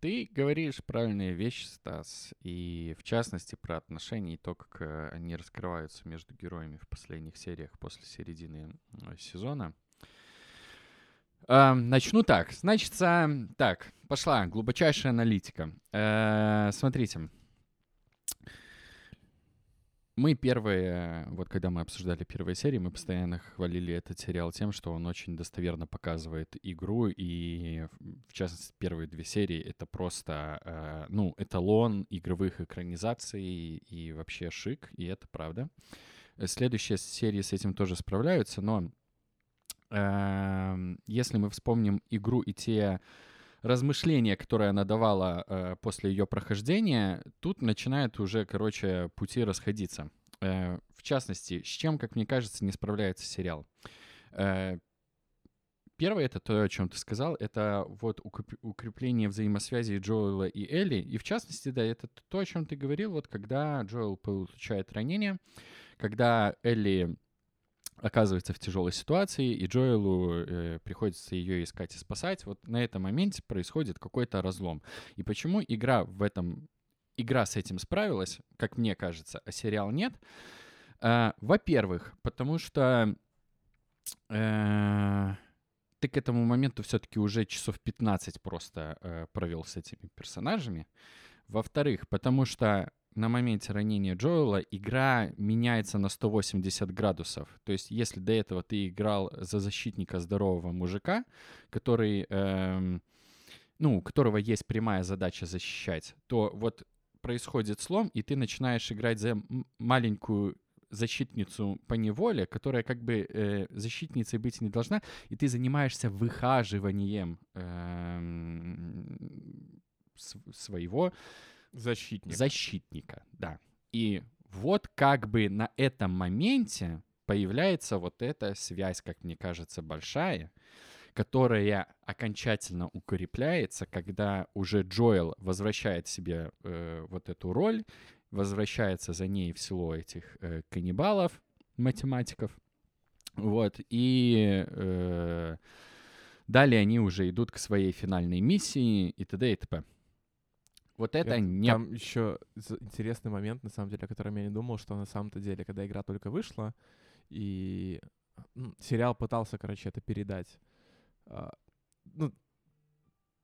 ты говоришь правильные вещи, Стас. И в частности про отношения и то, как они раскрываются между героями в последних сериях после середины сезона. Начну так. Значит, так, пошла глубочайшая аналитика. Смотрите. Мы первые, вот когда мы обсуждали первые серии, мы постоянно хвалили этот сериал тем, что он очень достоверно показывает игру, и в частности первые две серии — это просто, ну, эталон игровых экранизаций и вообще шик, и это правда. Следующие серии с этим тоже справляются, но если мы вспомним игру и те... размышления, которые она давала э, после ее прохождения, тут начинают уже, короче, пути расходиться. Э, в частности, с чем, как мне кажется, не справляется сериал. Э, первое, это то, о чем ты сказал, это вот укрепление взаимосвязи Джоэла и Элли. И в частности, да, это то, о чем ты говорил, вот когда Джоэл получает ранение, когда Элли оказывается в тяжелой ситуации, и Джоэлу э, приходится ее искать и спасать. Вот на этом моменте происходит какой-то разлом. И почему игра в этом... Игра с этим справилась, как мне кажется, а сериал нет? Э, во-первых, потому что э, ты к этому моменту все-таки уже часов пятнадцать просто э, провел с этими персонажами. Во-вторых, потому что на моменте ранения Джоэла игра меняется на сто восемьдесят градусов. То есть если до этого ты играл за защитника здорового мужика, который, эм, ну, у которого есть прямая задача защищать, то вот происходит слом, и ты начинаешь играть за м- маленькую защитницу поневоле, которая как бы э, защитницей быть не должна, и ты занимаешься выхаживанием эм, с- своего... Защитник. Защитника, да. И вот как бы на этом моменте появляется вот эта связь, как мне кажется, большая, которая окончательно укрепляется, когда уже Джоэл возвращает себе э, вот эту роль, возвращается за ней в село этих э, каннибалов, математиков. Вот, и... Э, далее они уже идут к своей финальной миссии и т.д. и т.п. Вот это, это не... Там еще интересный момент, на самом деле, о котором я не думал, что на самом-то деле, когда игра только вышла, и ну, сериал пытался, короче, это передать. А, ну,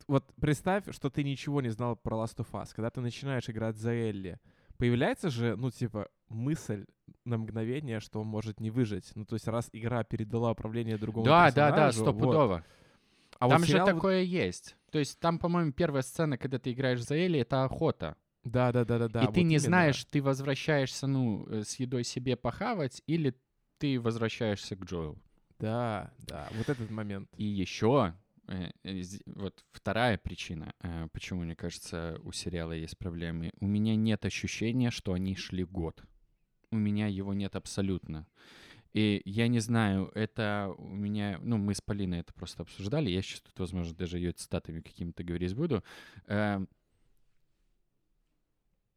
вот представь, что ты ничего не знал про Last of Us. Когда ты начинаешь играть за Элли, появляется же, ну, типа, мысль на мгновение, что он может не выжить. Ну, то есть раз игра передала управление другому да, персонажу... Да-да-да, стопудово. Вот. А там вот же сериал... такое есть. То есть там, по-моему, первая сцена, когда ты играешь за Элли, это охота. Да-да-да-да-да. И вот ты не именно. знаешь, ты возвращаешься, ну, с едой себе похавать, или ты возвращаешься к Джоэлу. Да, да, вот этот момент. И еще, вот вторая причина, почему, мне кажется, у сериала есть проблемы. У меня нет ощущения, что они шли год. У меня его нет абсолютно. И я не знаю, это у меня... Ну, мы с Полиной это просто обсуждали. Я сейчас тут, возможно, даже ее цитатами какими-то говорить буду. Э,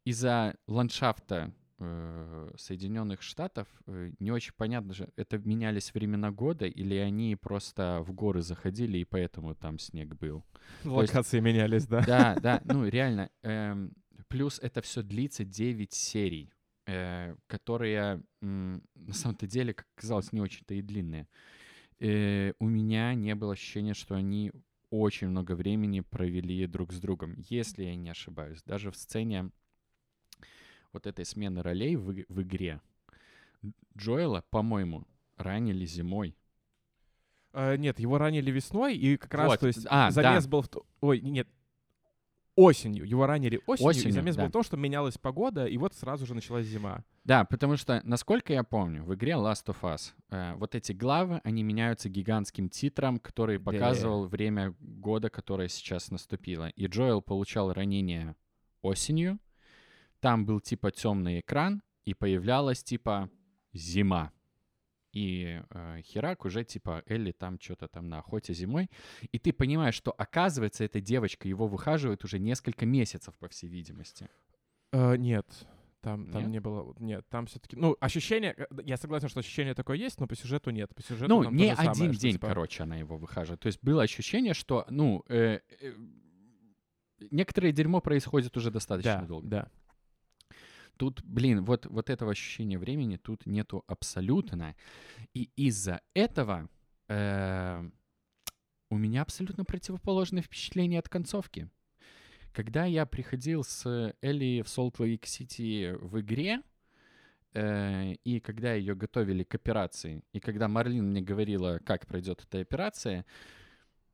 из-за ландшафта э, Соединенных Штатов э, не очень понятно, же, это менялись времена года, или они просто в горы заходили, и поэтому там снег был. Локации есть, менялись, да? Да, да. Ну, реально. Э, плюс это все длится девять серий, которые, на самом-то деле, как казалось, не очень-то и длинные. И у меня не было ощущения, что они очень много времени провели друг с другом. Если я не ошибаюсь, даже в сцене вот этой смены ролей в, в игре Джоэла, по-моему, ранили зимой. А, нет, его ранили весной, и как вот. раз, то есть, а, залез да. был в... Ой, нет. осенью. Его ранили осенью, осенью и замес да. был в том, что менялась погода, и вот сразу же началась зима. Да, потому что, насколько я помню, в игре Last of Us э, вот эти главы, они меняются гигантским титром, который показывал yeah. время года, которое сейчас наступило. И Джоэл получал ранение осенью, там был типа темный экран, и появлялась типа зима. И э, херак уже типа Элли там что-то там на охоте зимой. И ты понимаешь, что оказывается эта девочка его выхаживает уже несколько месяцев, по всей видимости. Uh, нет, там, там нет? не было... Нет, там все-таки... Ну, ощущение... Я согласен, что ощущение такое есть, но по сюжету нет. По сюжету ну, не один самое, день, что, типа... короче, она его выхаживает. То есть было ощущение, что, ну, э, э, некоторое дерьмо происходит уже достаточно да, долго. Да. Тут, блин, вот, вот этого ощущения времени тут нету абсолютно. И из-за этого э, у меня абсолютно противоположное впечатление от концовки. Когда я приходил с Элли в Солт-Лейк-Сити в игре, э, и когда ее готовили к операции, и когда Марлин мне говорила, как пройдет эта операция,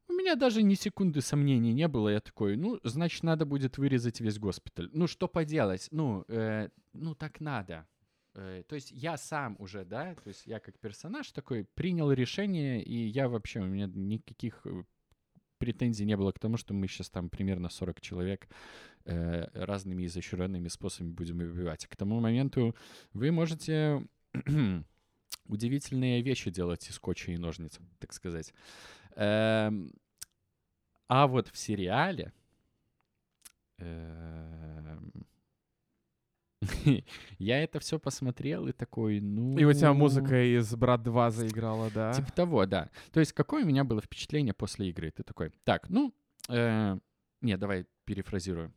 у меня даже ни секунды сомнений не было. Я такой, ну, значит, надо будет вырезать весь госпиталь. Ну, что поделать? Ну, э, ну так надо. Э, то есть я сам уже, да, то есть я как персонаж такой принял решение, и я вообще, у меня никаких претензий не было к тому, что мы сейчас там примерно сорок человек э, разными изощренными способами будем убивать. К тому моменту вы можете удивительные вещи делать из коча и ножниц, так сказать. А вот в сериале я это все посмотрел и такой, ну... И у тебя музыка из Брат два заиграла, да? Типа того, да. То есть какое у меня было впечатление после игры? Ты такой, так, ну... Не, давай перефразирую.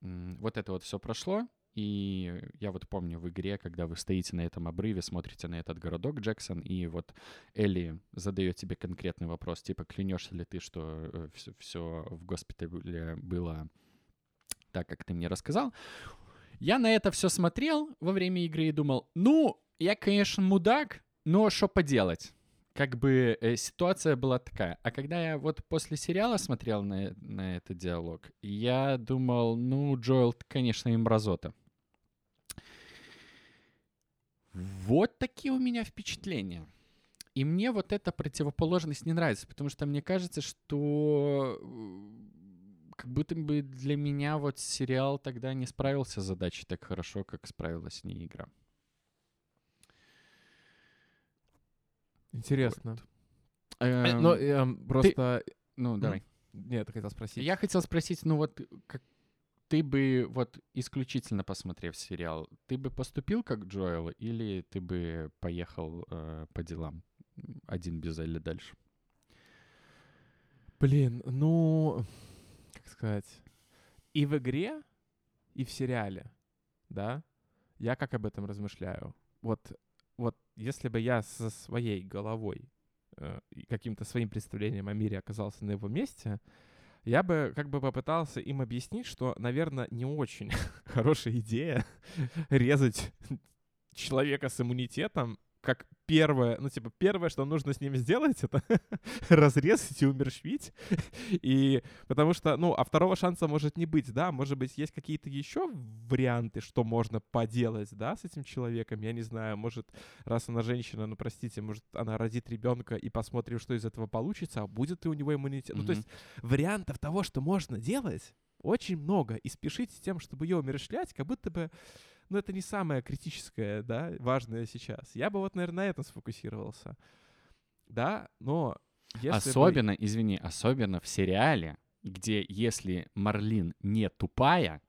Вот это вот все прошло. И я вот помню в игре, когда вы стоите на этом обрыве, смотрите на этот городок Джексон, и вот Элли задает тебе конкретный вопрос, типа, клянешься ли ты, что все, все в госпитале было так, как ты мне рассказал. Я на это все смотрел во время игры и думал, ну, я, конечно, мудак, но что поделать? Как бы э, ситуация была такая. А когда я вот после сериала смотрел на, на этот диалог, я думал, ну, Джоэл, конечно, и мразота. Вот такие у меня впечатления. И мне вот эта противоположность не нравится, потому что мне кажется, что как будто бы для меня вот сериал тогда не справился с задачей так хорошо, как справилась с ней игра. Интересно. Вот. Э, ну, э, просто... Ты... Ну, давай. Нет, я хотел спросить. Я хотел спросить, ну вот, как... ты бы, вот, исключительно посмотрев сериал, ты бы поступил как Джоэл или ты бы поехал э, по делам один без Элли дальше? Блин, ну, как сказать, и в игре, и в сериале, да, я как об этом размышляю. Вот... Вот если бы я со своей головой э, и каким-то своим представлением о мире оказался на его месте, я бы как бы попытался им объяснить, что, наверное, не очень хорошая идея резать человека с иммунитетом, как первое, ну, типа, первое, что нужно с ним сделать, это разрезать и умерщвить. И потому что, ну, а второго шанса может не быть, да, может быть, есть какие-то еще варианты, что можно поделать, да, с этим человеком, я не знаю, может, раз она женщина, ну, простите, может, она родит ребенка и посмотрим, что из этого получится, а будет ли у него иммунитет. Mm-hmm. Ну, то есть вариантов того, что можно делать, очень много, и спешите с тем, чтобы ее умерщвлять, как будто бы, ну, это не самое критическое, да, важное сейчас. Я бы вот, наверное, на этом сфокусировался. Да, но... Если особенно, бы... извини, особенно в сериале, где если Марлин не тупая,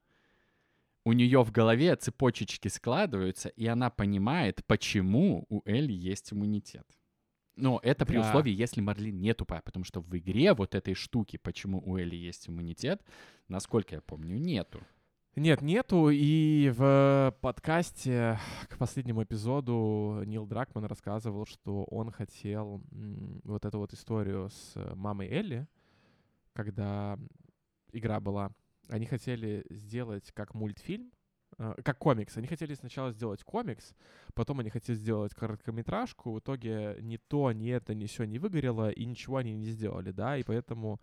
у нее в голове цепочечки складываются, и она понимает, почему у Элли есть иммунитет. Но это при да. условии, если Марлин не тупая, потому что в игре вот этой штуки, почему у Элли есть иммунитет, насколько я помню, нету. Нет, нету, и в подкасте к последнему эпизоду Нил Дракман рассказывал, что он хотел вот эту вот историю с мамой Элли, когда игра была, они хотели сделать как мультфильм, как комикс. Они хотели сначала сделать комикс, потом они хотели сделать короткометражку. В итоге ни то, ни это, ни сё не выгорело, и ничего они не сделали, да. И поэтому,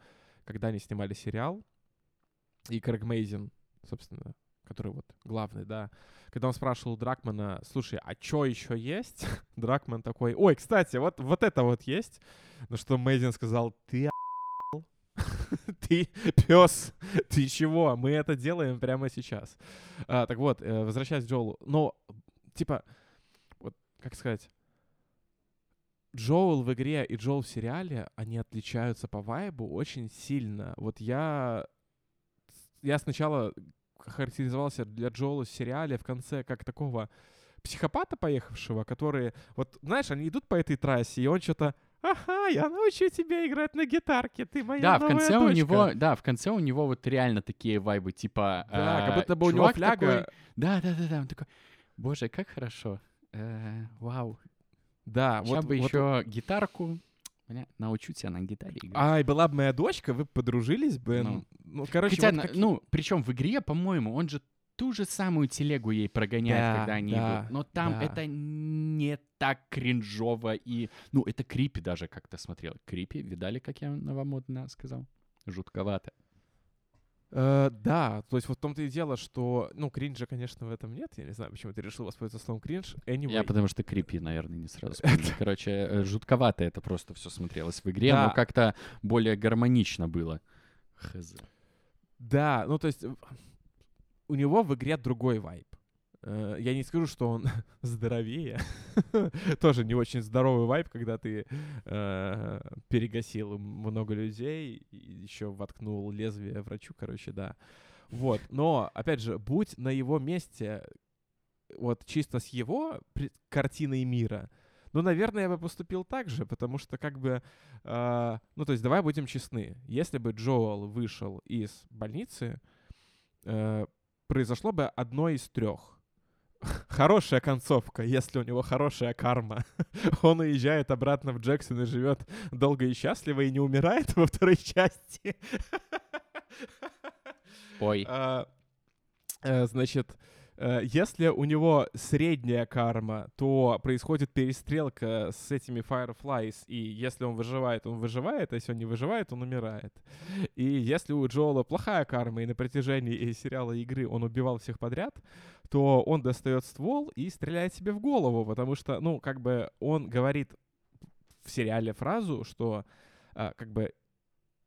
когда они снимали сериал, и Крэг Мейзин, собственно, который вот главный, да. Когда он спрашивал Дракмана, слушай, а что еще есть? Дракман такой, ой, кстати, вот, вот это вот есть. На что Мейзин сказал, ты о***л? Ты пес? Ты чего? Мы это делаем прямо сейчас. А, так вот, возвращаясь к Джоэлу. Но, типа, вот, как сказать, Джоэл в игре и Джоэл в сериале, они отличаются по вайбу очень сильно. Вот я... Я сначала... характеризовался для Джоэла в сериале в конце как такого психопата поехавшего, которые, вот, знаешь, они идут по этой трассе, и он что-то «Ага, я научу тебя играть на гитарке, ты моя да, новая в конце дочка». У него, да, в конце у него вот реально такие вайбы, типа... Да, э, как будто бы у него фляга... Да-да-да, он такой «Боже, как хорошо, э, вау». Да, сейчас вот, бы вот еще он... гитарку... научу тебя на гитаре играть. Ай, была бы моя дочка, вы подружились бы. Ну, ну короче, хотя, вот как... ну, причем в игре, по-моему, он же ту же самую телегу ей прогоняет, да, когда они да, идут. Но там да. это не так кринжово и... Ну, это крипи даже как-то смотрел. Крипи, видали, как я новомодно сказал? Жутковато. Э, да, то есть вот в том-то и дело, что... Ну, кринжа, конечно, в этом нет. Я не знаю, почему ты решил воспользоваться словом кринж. Anyway. Я потому что крипи, наверное, не сразу вспомнил. Короче, жутковато это просто все смотрелось в игре, да. но как-то более гармонично было. Хз. Да, ну то есть у него в игре другой вайб. Я не скажу, что он здоровее. Тоже не очень здоровый вайб, когда ты э, перегасил много людей, еще воткнул лезвие врачу, короче, да. Вот, но, опять же, будь на его месте, вот чисто с его картиной мира, ну, наверное, я бы поступил так же, потому что как бы... Э, ну, то есть давай будем честны. Если бы Джоэл вышел из больницы, э, произошло бы одно из трех. Хорошая концовка, если у него хорошая карма. Он уезжает обратно в Джексон и живет долго и счастливо и не умирает во второй части. Ой. А, значит, если у него средняя карма, то происходит перестрелка с этими Fireflies, и если он выживает, он выживает, а если он не выживает, он умирает. И если у Джоэла плохая карма, и на протяжении сериала игры он убивал всех подряд, то он достает ствол и стреляет себе в голову, потому что, ну, как бы он говорит в сериале фразу, что, а, как бы,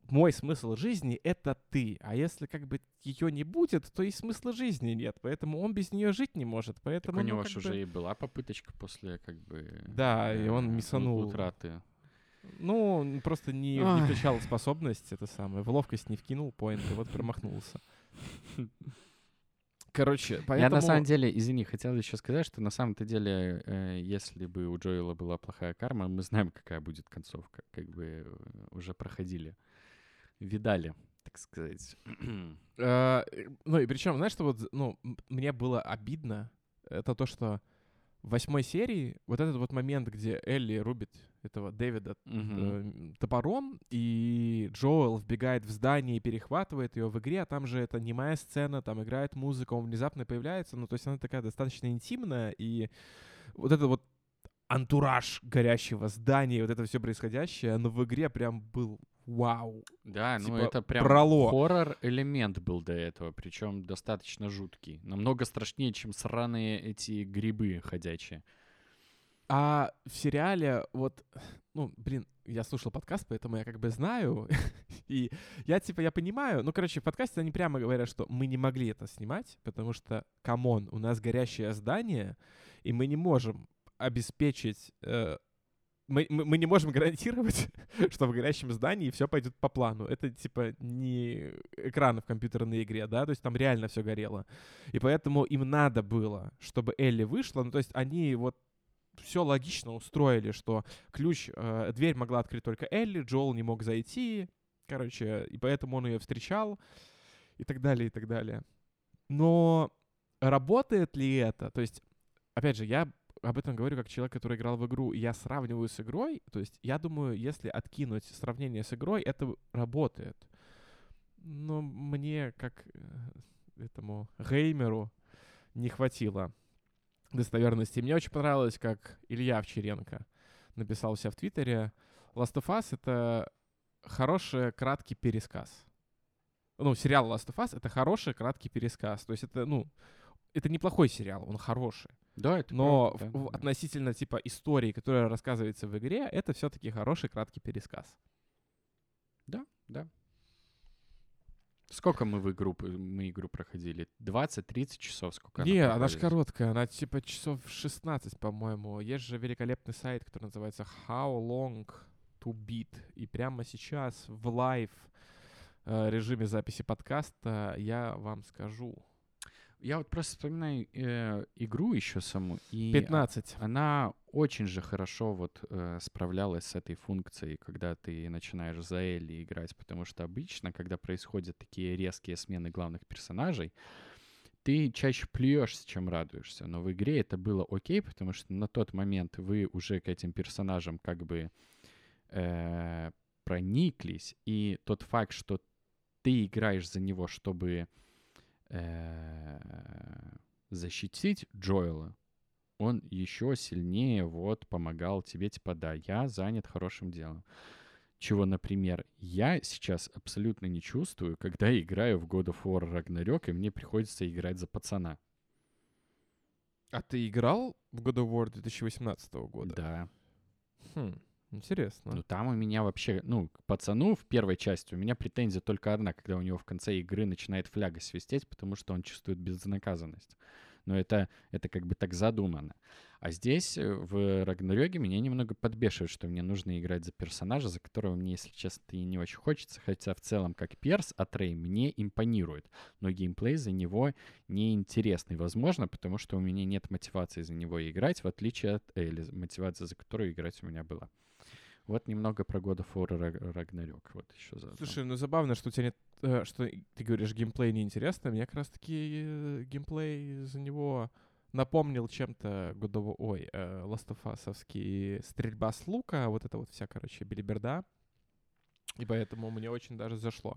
мой смысл жизни — это ты. А если как бы ее не будет, то и смысла жизни нет. Поэтому он без нее жить не может. Поэтому, так у него ну, уже бы... и была попыточка после как бы... Да, э- и он миссанул. Утраты. Ну, он просто не, не включал способность, это самое. В ловкость не вкинул поинт, и вот промахнулся. Короче, поэтому... Я на самом деле, извини, хотел еще сказать, что на самом-то деле, э, если бы у Джоэла была плохая карма, мы знаем, какая будет концовка. Как бы уже проходили. Видали, так сказать. Ну и причем, знаешь, что вот, ну, мне было обидно, это то, что в восьмой серии вот этот вот момент, где Элли рубит этого Дэвида uh-huh. топором, и Джоэл вбегает в здание и перехватывает ее в игре, а там же это немая сцена, там играет музыка, он внезапно появляется, ну то есть она такая достаточно интимная, и вот это вот антураж горящего здания, вот это все происходящее, оно в игре прям был вау. Да, типа, ну это прям пролог. Хоррор-элемент был до этого, причем достаточно жуткий. Намного страшнее, чем сраные эти грибы ходячие. А в сериале вот... Ну, блин, я слушал подкаст, поэтому я как бы знаю. И я типа, я понимаю. Ну, короче, в подкасте они прямо говорят, что мы не могли это снимать, потому что, камон, у нас горящее здание, и мы не можем обеспечить... Э, Мы, мы, мы не можем гарантировать, что в горящем здании все пойдет по плану. Это, типа, не экраны в компьютерной игре, да? То есть там реально все горело. И поэтому им надо было, чтобы Элли вышла. Ну, то есть они вот все логично устроили, что ключ, э, дверь могла открыть только Элли, Джоэл не мог зайти, короче, и поэтому он ее встречал и так далее, и так далее. Но работает ли это? То есть, опять же, я... об этом говорю как человек, который играл в игру. Я сравниваю с игрой. То есть я думаю, если откинуть сравнение с игрой, это работает. Но мне, как этому геймеру, не хватило достоверности. Мне очень понравилось, как Илья Овчаренко написал себя в Твиттере. Last of Us — это хороший краткий пересказ. ну, сериал Last of Us — это хороший краткий пересказ. То есть это, ну, это неплохой сериал, он хороший. Да, это но правда, в, да, относительно, да, типа истории, которая рассказывается в игре, это все-таки хороший краткий пересказ. Да, да. Сколько мы в игру, мы игру проходили? двадцать-тридцать часов? Сколько она? Не, она же короткая, она типа часов шестнадцать, по-моему. Есть же великолепный сайт, который называется How Long to Beat. И прямо сейчас в лайв режиме записи подкаста я вам скажу. Я вот просто вспоминаю э, игру еще саму. И пятнадцать. Она очень же хорошо вот э, справлялась с этой функцией, когда ты начинаешь за Элли играть, потому что обычно, когда происходят такие резкие смены главных персонажей, ты чаще плюешься, чем радуешься. Но в игре это было окей, потому что на тот момент вы уже к этим персонажам как бы э, прониклись, и тот факт, что ты играешь за него, чтобы защитить Джоэла, он еще сильнее вот помогал тебе, типа, да, я занят хорошим делом. Чего, например, я сейчас абсолютно не чувствую, когда играю в God of War Ragnarok, и мне приходится играть за пацана. А ты играл в God of War две тысячи восемнадцатого года? Да. Хм, интересно. Ну, там у меня вообще, ну, к пацану в первой части у меня претензия только одна, когда у него в конце игры начинает фляга свистеть, потому что он чувствует безнаказанность. Но это, это как бы так задумано. А здесь, в Рагнарёке, меня немного подбешивает, что мне нужно играть за персонажа, за которого мне, если честно, и не очень хочется, хотя в целом, как перс, Атрей мне импонирует. Но геймплей за него неинтересный. Возможно, потому что у меня нет мотивации за него играть, в отличие от Эли, мотивация, за которую играть у меня была. Вот немного про God of War Ragnarok. Вот еще заодно. Слушай, ну забавно, что у тебя нет, что ты говоришь, геймплей неинтересно. Мне как раз-таки геймплей за него напомнил чем-то годовой, ой, Last of Us-овский стрельба с лука, вот это вот вся, короче, билиберда. И поэтому мне очень даже зашло.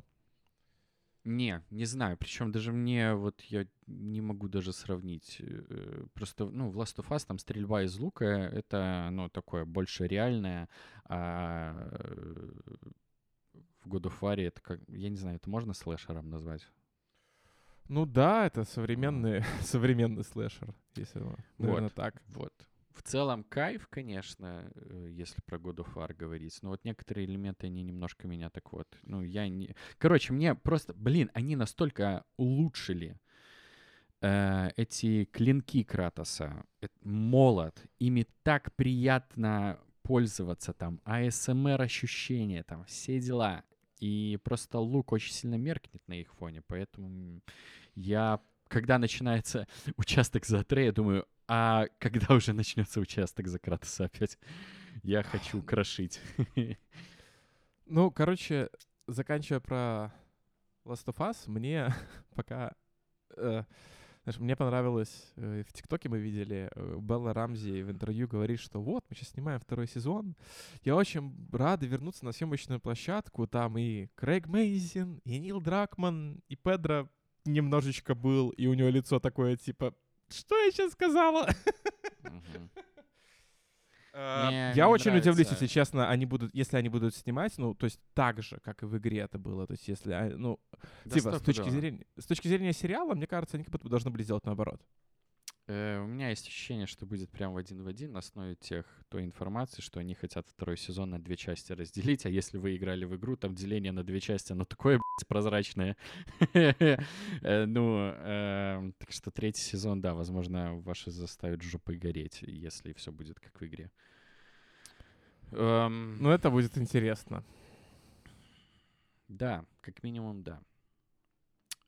Не, не знаю. Причем даже мне, вот я не могу даже сравнить. Просто, ну, в Last of Us там стрельба из лука, это, ну, такое больше реальное. А в God of War это как, я не знаю, это можно слэшером назвать? Ну да, это современный, современный слэшер, если вот, наверное, так. Вот. В целом кайф, конечно, если про God of War говорить, но вот некоторые элементы, они немножко меня так вот, ну, я не... Короче, мне просто, блин, они настолько улучшили э, эти клинки Кратоса, молот, ими так приятно пользоваться, там, эй эс эм ар-ощущения, там, все дела, и просто лук очень сильно меркнет на их фоне, поэтому я, когда начинается участок за Атрея, думаю... А когда уже начнется участок за Кратоса опять? Я хочу крошить. Ну, короче, заканчивая про Last of Us, мне пока... Э, знаешь, мне понравилось... Э, в ТикТоке мы видели, э, Белла Рамзи в интервью говорит, что вот, мы сейчас снимаем второй сезон. Я очень рада вернуться на съемочную площадку. Там и Крейг Мейзин, и Нил Дракман, и Педро немножечко был, и у него лицо такое, типа... Что я сейчас сказала? Uh-huh. uh, я очень нравится. Удивлюсь, если честно, они будут, если они будут снимать, ну, то есть так же, как и в игре это было. То есть если, ну, да типа, с точки, зрения, с точки зрения сериала, мне кажется, они как будто должны были сделать наоборот. Uh, у меня есть ощущение, что будет прям в один в один на основе тех, той информации, что они хотят второй сезон на две части разделить, а если вы играли в игру, там деление на две части, оно такое... прозрачная. Ну, э, так что третий сезон, да, возможно, ваши заставят жопой гореть, если все будет как в игре. Эм, ну, это будет интересно. Да, как минимум, да.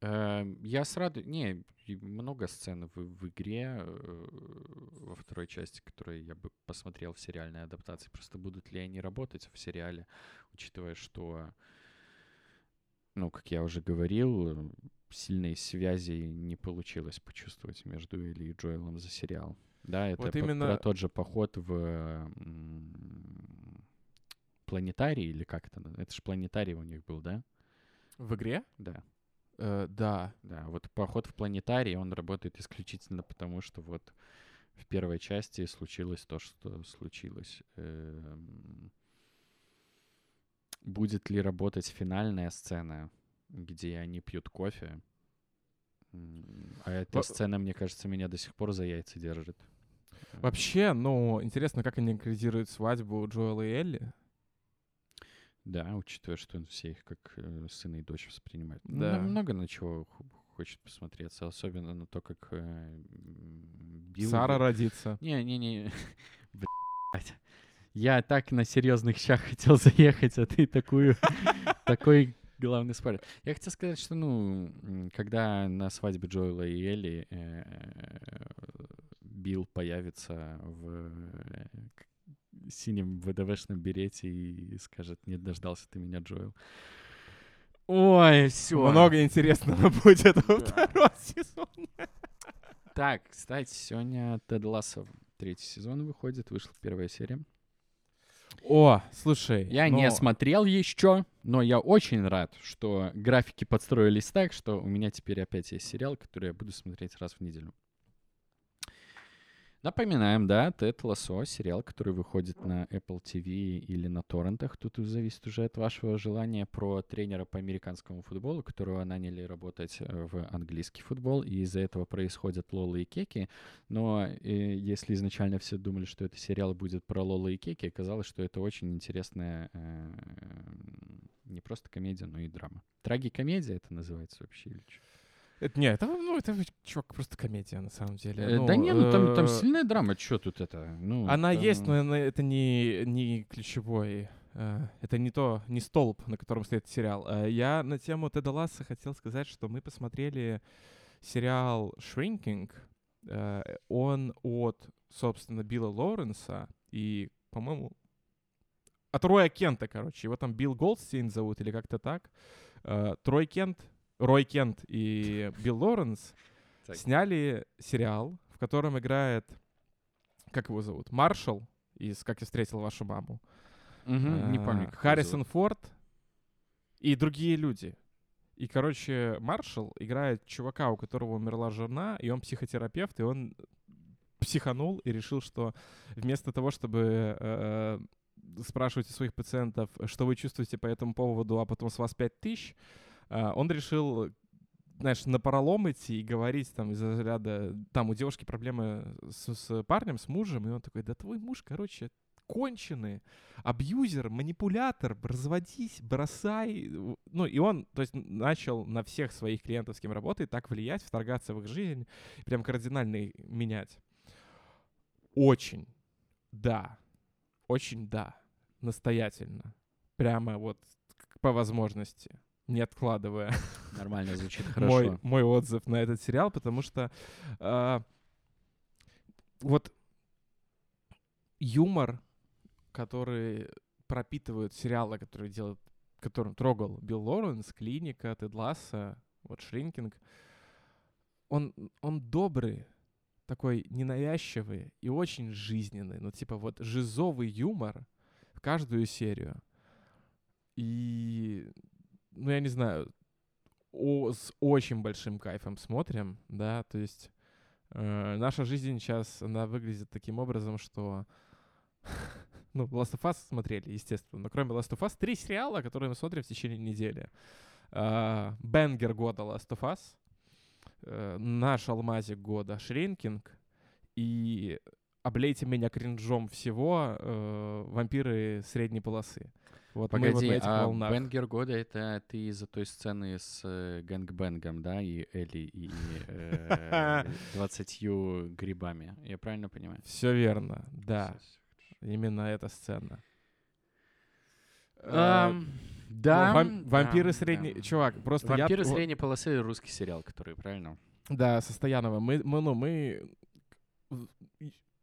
Э, я с радуй... Не, много сцен в, в игре э, во второй части, которые я бы посмотрел в сериальной адаптации. Просто будут ли они работать в сериале, учитывая, что... Ну, как я уже говорил, сильной связи не получилось почувствовать между Элли и Джоэлом за сериал. Да, это вот именно... про тот же поход в планетарий или как это? Это же планетарий у них был, да? В игре? Да. Э, да. Да, вот поход в планетарий, он работает исключительно потому, что вот в первой части случилось то, что случилось. Будет ли работать финальная сцена? где они пьют кофе. А эта Во... сцена, мне кажется, меня до сих пор за яйца держит. Вообще, ну, интересно, как они экранизируют свадьбу Джоэла и Элли. Да, учитывая, что все их как э, сына и дочь воспринимают. Да. Много на чего хочет посмотреться, особенно на то, как э, Билл... Сара родится. Не-не-не, блядь. Я так на серьезных щах хотел заехать, а ты такую, такой главный спойлер. Я хотел сказать, что, ну, когда на свадьбе Джоэла и Элли Билл появится в синем ВДВшном берете и скажет: «Не дождался ты меня, Джоэл». Ой, все. Много интересного будет во втором сезоне. Так, кстати, сегодня Тед Лассо третий сезон выходит, вышла первая серия. О, слушай. Я но... не смотрел еще, но я очень рад, что графики подстроились так, что у меня теперь опять есть сериал, который я буду смотреть раз в неделю. Напоминаем, да, Тед Лассо, сериал, который выходит на Apple ти ви или на торрентах. Тут зависит уже от вашего желания, про тренера по американскому футболу, которого наняли работать в английский футбол, и из-за этого происходят лолы и кеки. Но э, если изначально все думали, что этот сериал будет про лолы и кеки, оказалось, что это очень интересная э, не просто комедия, но и драма. Трагикомедия это называется вообще или что? Это, нет, это, ну, это, чувак, просто комедия, на самом деле. Э, ну, да не, ну там, э, там сильная драма, что тут это? Ну, она там... есть, но она, это не, не ключевой, э, это не то, не столб, на котором стоит сериал. Э, я на тему Теда Лассо хотел сказать, что мы посмотрели сериал «Shrinking». Э, он от, собственно, Билла Лоуренса и, по-моему, от Роя Кента, короче. Его там Билл Голдстейн зовут или как-то так. Э, Трой Кент... Рой Кент и Билл Лоуренс сняли сериал, в котором играет, как его зовут, Маршал из «Как я встретил вашу маму». Угу, а, не помню. Харрисон Форд и другие люди. И, короче, Маршал играет чувака, у которого умерла жена, и он психотерапевт, и он психанул и решил, что вместо того, чтобы... Э, спрашивать у своих пациентов, что вы чувствуете по этому поводу, а потом с вас пять тысяч, Uh, он решил, знаешь, напролом идти и говорить там из разряда... Там у девушки проблемы с, с парнем, с мужем, и он такой: да твой муж, короче, конченый, абьюзер, манипулятор, разводись, бросай. Ну, и он, то есть, начал на всех своих клиентов, с кем работает, так влиять, вторгаться в их жизнь, прям кардинально менять. Очень, да, очень, да, настоятельно, прямо вот по возможности. Не откладывая. Нормально звучит, хорошо. Мой, мой отзыв на этот сериал, потому что э, вот юмор, который пропитывают сериалы, которые делают, которым трогал Билл Лоуренс, «Клиника», Тед Лассо, вот «Шринкинг», он, он добрый, такой ненавязчивый и очень жизненный. Ну, типа вот жизовый юмор в каждую серию. И... Ну, я не знаю, о, с очень большим кайфом смотрим, да, то есть э, наша жизнь сейчас, она выглядит таким образом, что, ну, Last of Us смотрели, естественно, но кроме Last of Us, три сериала, которые мы смотрим в течение недели. Э, «Бенгер года» Last of Us, э, «Наш алмазик года» «Шринкинг» и «Облейте меня кринжом всего» э, «Вампиры средней полосы». Вот. Погоди, мы вот а волнах. Бенгер года — это ты из-за той сцены с э, гэнгбэнгом, да, и Элли, и двадцатью э, грибами. Я правильно понимаю? Все верно, да. Именно эта сцена. А, а, да. Вам, вампиры а, средней... Да. Чувак, просто «Вампиры я... средней полосы» — русский сериал, который, правильно? Да, со Стояновым. Мы, мы, ну, мы...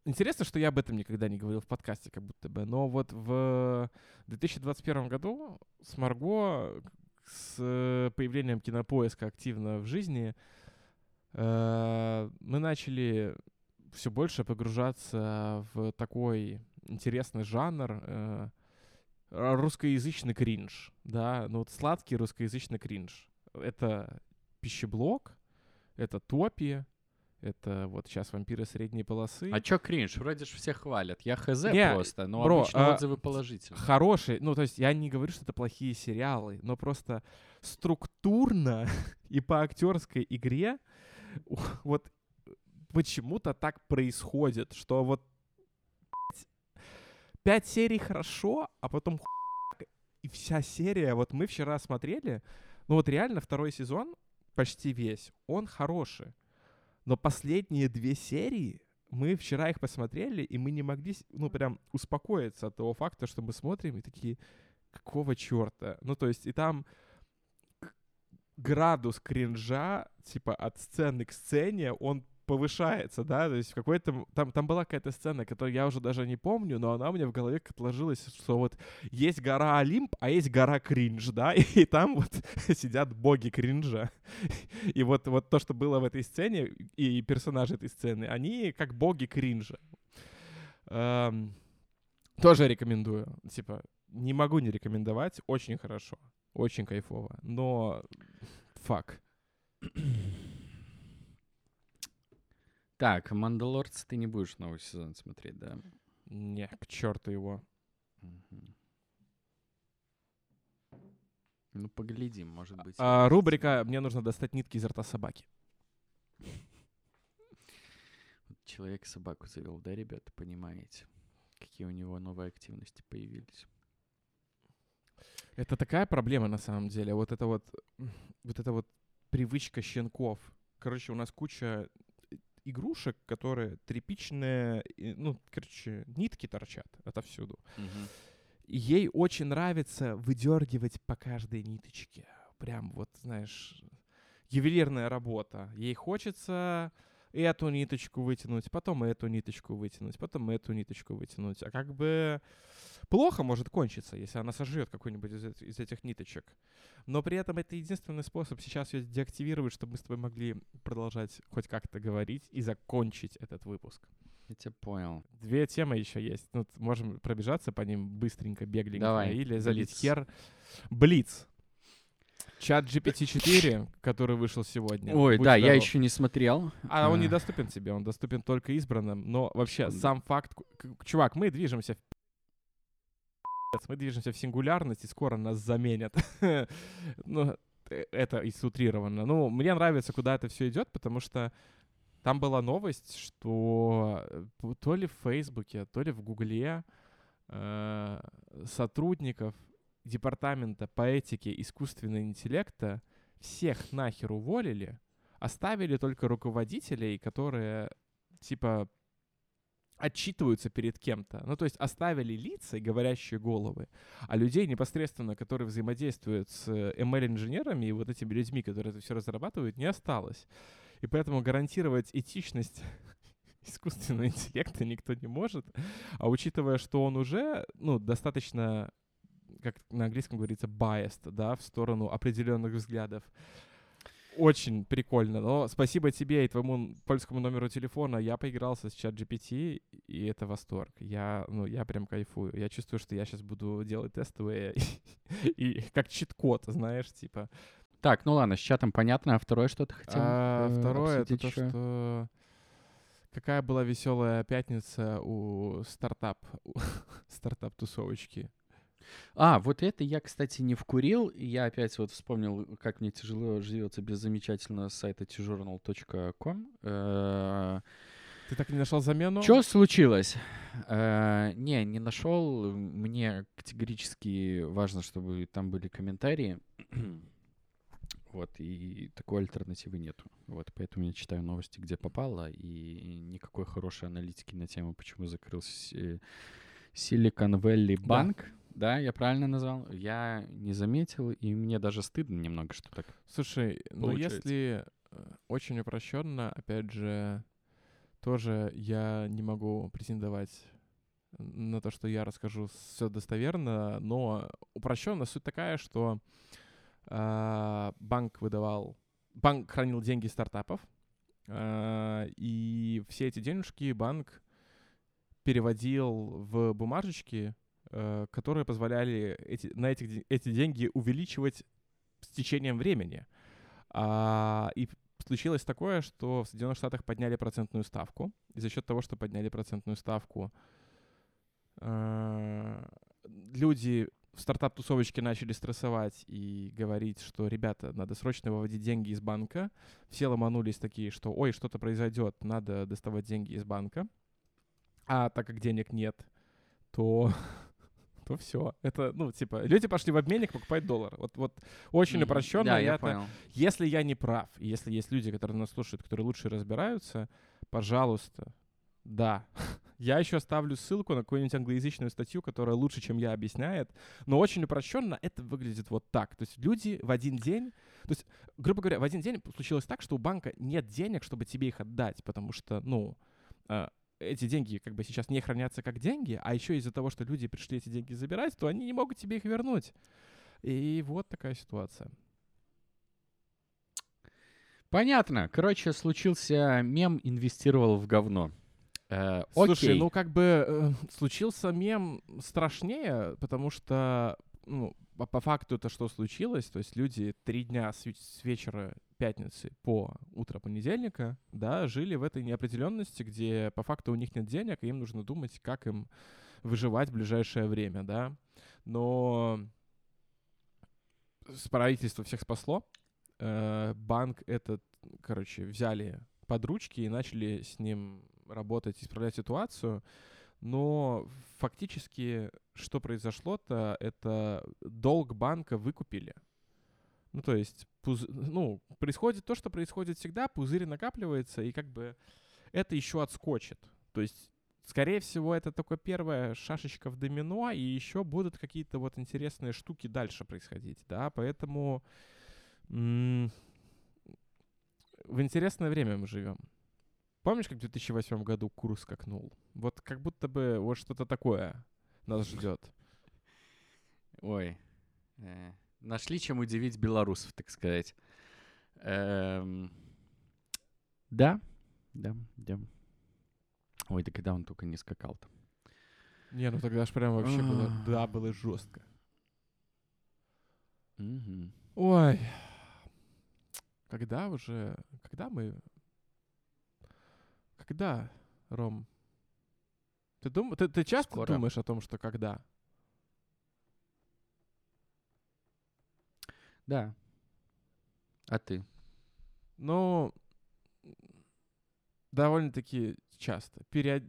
Интересно, что я об этом никогда не говорил в подкасте, как будто бы, но вот в две тысячи двадцать первом году с Марго, с появлением Кинопоиска активно в жизни, э, мы начали все больше погружаться в такой интересный жанр, э, русскоязычный кринж, да, ну вот сладкий русскоязычный кринж. Это «Пищеблок», это «Топи», Это вот сейчас «Вампиры средней полосы». А чё кринж? Вроде же все хвалят. Я хз не, просто, но бро, обычно а, отзывы положительные. Хорошие. Ну, то есть я не говорю, что это плохие сериалы, но просто структурно и по актерской игре вот почему-то так происходит, что вот пять серий хорошо, а потом хуй, и вся серия. Вот мы вчера смотрели, ну вот реально второй сезон почти весь, он хороший. Но последние две серии, мы вчера их посмотрели, и мы не могли, ну, прям успокоиться от того факта, что мы смотрим, и такие, какого черта? Ну, то есть, и там градус кринжа, типа, от сцены к сцене, он повышается, да, то есть в какой-то... Там, там была какая-то сцена, которую я уже даже не помню, но она у меня в голове отложилась, что вот есть гора Олимп, а есть гора кринж, да, и, и там вот сидят боги кринжа. И вот, вот то, что было в этой сцене, и персонажи этой сцены, они как боги кринжа. Эм, тоже рекомендую. Типа, не могу не рекомендовать. Очень хорошо. Очень кайфово. Но... Фак. Так, «Мандалорцы» ты не будешь новый сезон смотреть, да? Не, к черту его. Угу. Ну, поглядим, может быть. А, рубрика «Мне нужно достать нитки из рта собаки». Человек собаку завел, да, ребята? Понимаете, какие у него новые активности появились? Это такая проблема, на самом деле. Вот это вот, вот это вот привычка щенков. Короче, у нас куча... игрушек, которые тряпичные, ну, короче, нитки торчат отовсюду. Uh-huh. Ей очень нравится выдергивать по каждой ниточке. Прям вот, знаешь, ювелирная работа. Ей хочется эту ниточку вытянуть, потом эту ниточку вытянуть, потом эту ниточку вытянуть. А как бы плохо может кончиться, если она сожрет какую-нибудь из, из этих ниточек. Но при этом это единственный способ сейчас ее деактивировать, чтобы мы с тобой могли продолжать хоть как-то говорить и закончить этот выпуск. Я тебя понял. Две темы еще есть. Ну, можем пробежаться по ним быстренько, бегленько. Давай. Или залить Блиц. хер. Блиц. чат джи пи ти четыре, который вышел сегодня. Ой, Будь да, здоров. Я еще не смотрел. А, а он недоступен тебе, он доступен только избранным. Но вообще сам факт... Чувак, мы движемся в... Мы движемся в сингулярность, и скоро нас заменят. Ну, это и сутрировано. Ну, мне нравится, куда это все идет, потому что там была новость, что то ли в Фейсбуке, то ли в Гугле э- сотрудников департамента по этике искусственного интеллекта всех нахер уволили, оставили только руководителей, которые, типа, отчитываются перед кем-то. Ну, то есть оставили лица и говорящие головы, а людей непосредственно, которые взаимодействуют с эм эл-инженерами и вот этими людьми, которые это все разрабатывают, не осталось. И поэтому гарантировать этичность искусственного интеллекта никто не может. А учитывая, что он уже, ну, достаточно... как на английском говорится, biased, да, в сторону определенных взглядов. Очень прикольно. Но спасибо тебе и твоему польскому номеру телефона. Я поигрался с чат джи пи ти, и это восторг. Я, ну, я прям кайфую. Я чувствую, что я сейчас буду делать тестовые и как чит-код, знаешь, типа. Так, ну ладно, с чатом понятно. А второе, что ты хотел? Второе, это то, что... Какая была веселая пятница у стартап, стартап-тусовочки. А, вот это я, кстати, не вкурил. Я опять вот вспомнил, как мне тяжело живется без замечательного сайта ти журнал точка ком. Ты так и не нашел замену? Что случилось? Э-э- не, не нашел. Мне категорически важно, чтобы там были комментарии. Вот, и такой альтернативы нету. Вот, поэтому я читаю новости, где попало, и никакой хорошей аналитики на тему, почему закрылся Silicon Valley Bank. Да. Да, я правильно назвал? Я не заметил, и мне даже стыдно немного, что так Слушай, получается. Ну если очень упрощенно, опять же, тоже я не могу претендовать на то, что я расскажу все достоверно, но упрощенно суть такая, что э, банк выдавал... Банк хранил деньги стартапов, э, и все эти денежки банк переводил в бумажечки, которые позволяли эти, на эти, эти деньги увеличивать с течением времени. А, и случилось такое, что в Соединенных Штатах подняли процентную ставку. И за счет того, что подняли процентную ставку, люди в стартап-тусовочке начали стрессовать и говорить, что, ребята, надо срочно выводить деньги из банка. Все ломанулись такие, что, ой, что-то произойдет, надо доставать деньги из банка. А так как денег нет, то... то все. Это, ну, типа, люди пошли в обменник покупать доллар. Вот, вот очень mm-hmm. упрощенно. Да, я понял. Если я не прав, если есть люди, которые нас слушают, которые лучше разбираются, пожалуйста, да. Я еще оставлю ссылку на какую-нибудь англоязычную статью, которая лучше, чем я, объясняет. Но очень упрощенно это выглядит вот так. То есть люди в один день... То есть, грубо говоря, в один день случилось так, что у банка нет денег, чтобы тебе их отдать, потому что, ну... эти деньги как бы сейчас не хранятся как деньги, а еще из-за того, что люди пришли эти деньги забирать, то они не могут тебе их вернуть. И вот такая ситуация. Понятно. Короче, случился мем «Инвестировал в говно». Э, Слушай, окей. ну как бы э, случился мем страшнее, потому что ну, по, по факту это что случилось, то есть люди три дня с, с вечера пятницы по утро понедельника, да, жили в этой неопределенности, где по факту у них нет денег, и им нужно думать, как им выживать в ближайшее время, да. Но правительство всех спасло. Банк этот, короче, взяли под ручки и начали с ним работать, исправлять ситуацию. Но фактически что произошло-то, это долг банка выкупили. Ну, то есть, пуз... ну, происходит то, что происходит всегда, пузырь накапливается, и как бы это еще отскочит. То есть, скорее всего, это только первая шашечка в домино, и еще будут какие-то вот интересные штуки дальше происходить, да, поэтому м- в интересное время мы живем. Помнишь, как в две тысячи восьмом году курс скакнул? Вот как будто бы вот что-то такое нас ждет. Ой, нашли, чем удивить белорусов, так сказать. Эм... Да, да, да. Ой, да когда он только не скакал-то. Не, ну тогда ж прям вообще было... Да, было жестко. Угу. Ой. Когда уже... Когда мы... Когда, Ром? Ты, дум... ты, ты часто Скоро. думаешь о том, что когда? Да. А ты? Ну, довольно-таки часто. Период...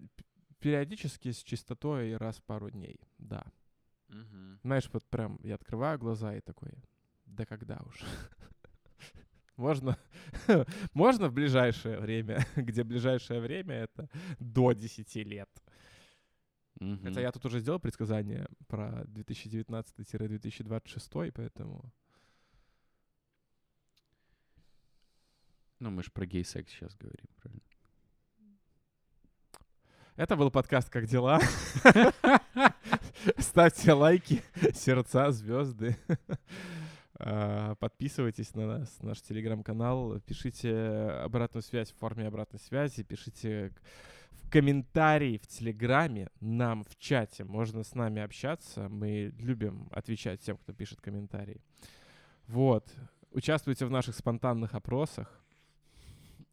Периодически с частотой раз в пару дней, да. Угу. Знаешь, вот прям я открываю глаза и такой, да когда уж? Можно, можно в ближайшее время, где ближайшее время — это до десяти лет. Угу. Хотя я тут уже сделал предсказание про две тысячи девятнадцатый — две тысячи двадцать шестой, поэтому... Ну, мы же про гей-секс сейчас говорим, правильно? Это был подкаст «Как дела?». Ставьте лайки, сердца, звезды. Подписывайтесь на нас, наш телеграм-канал. Пишите обратную связь в форме обратной связи. Пишите в комментарии в телеграме, нам в чате. Можно с нами общаться. Мы любим отвечать тем, кто пишет комментарии. Вот. Участвуйте в наших спонтанных опросах.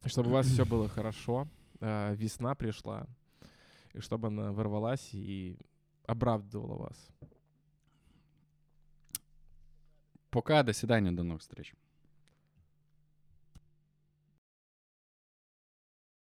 Чтобы у вас все было хорошо, весна пришла, и чтобы она ворвалась и обрадовала вас. Пока, до свидания, до новых встреч.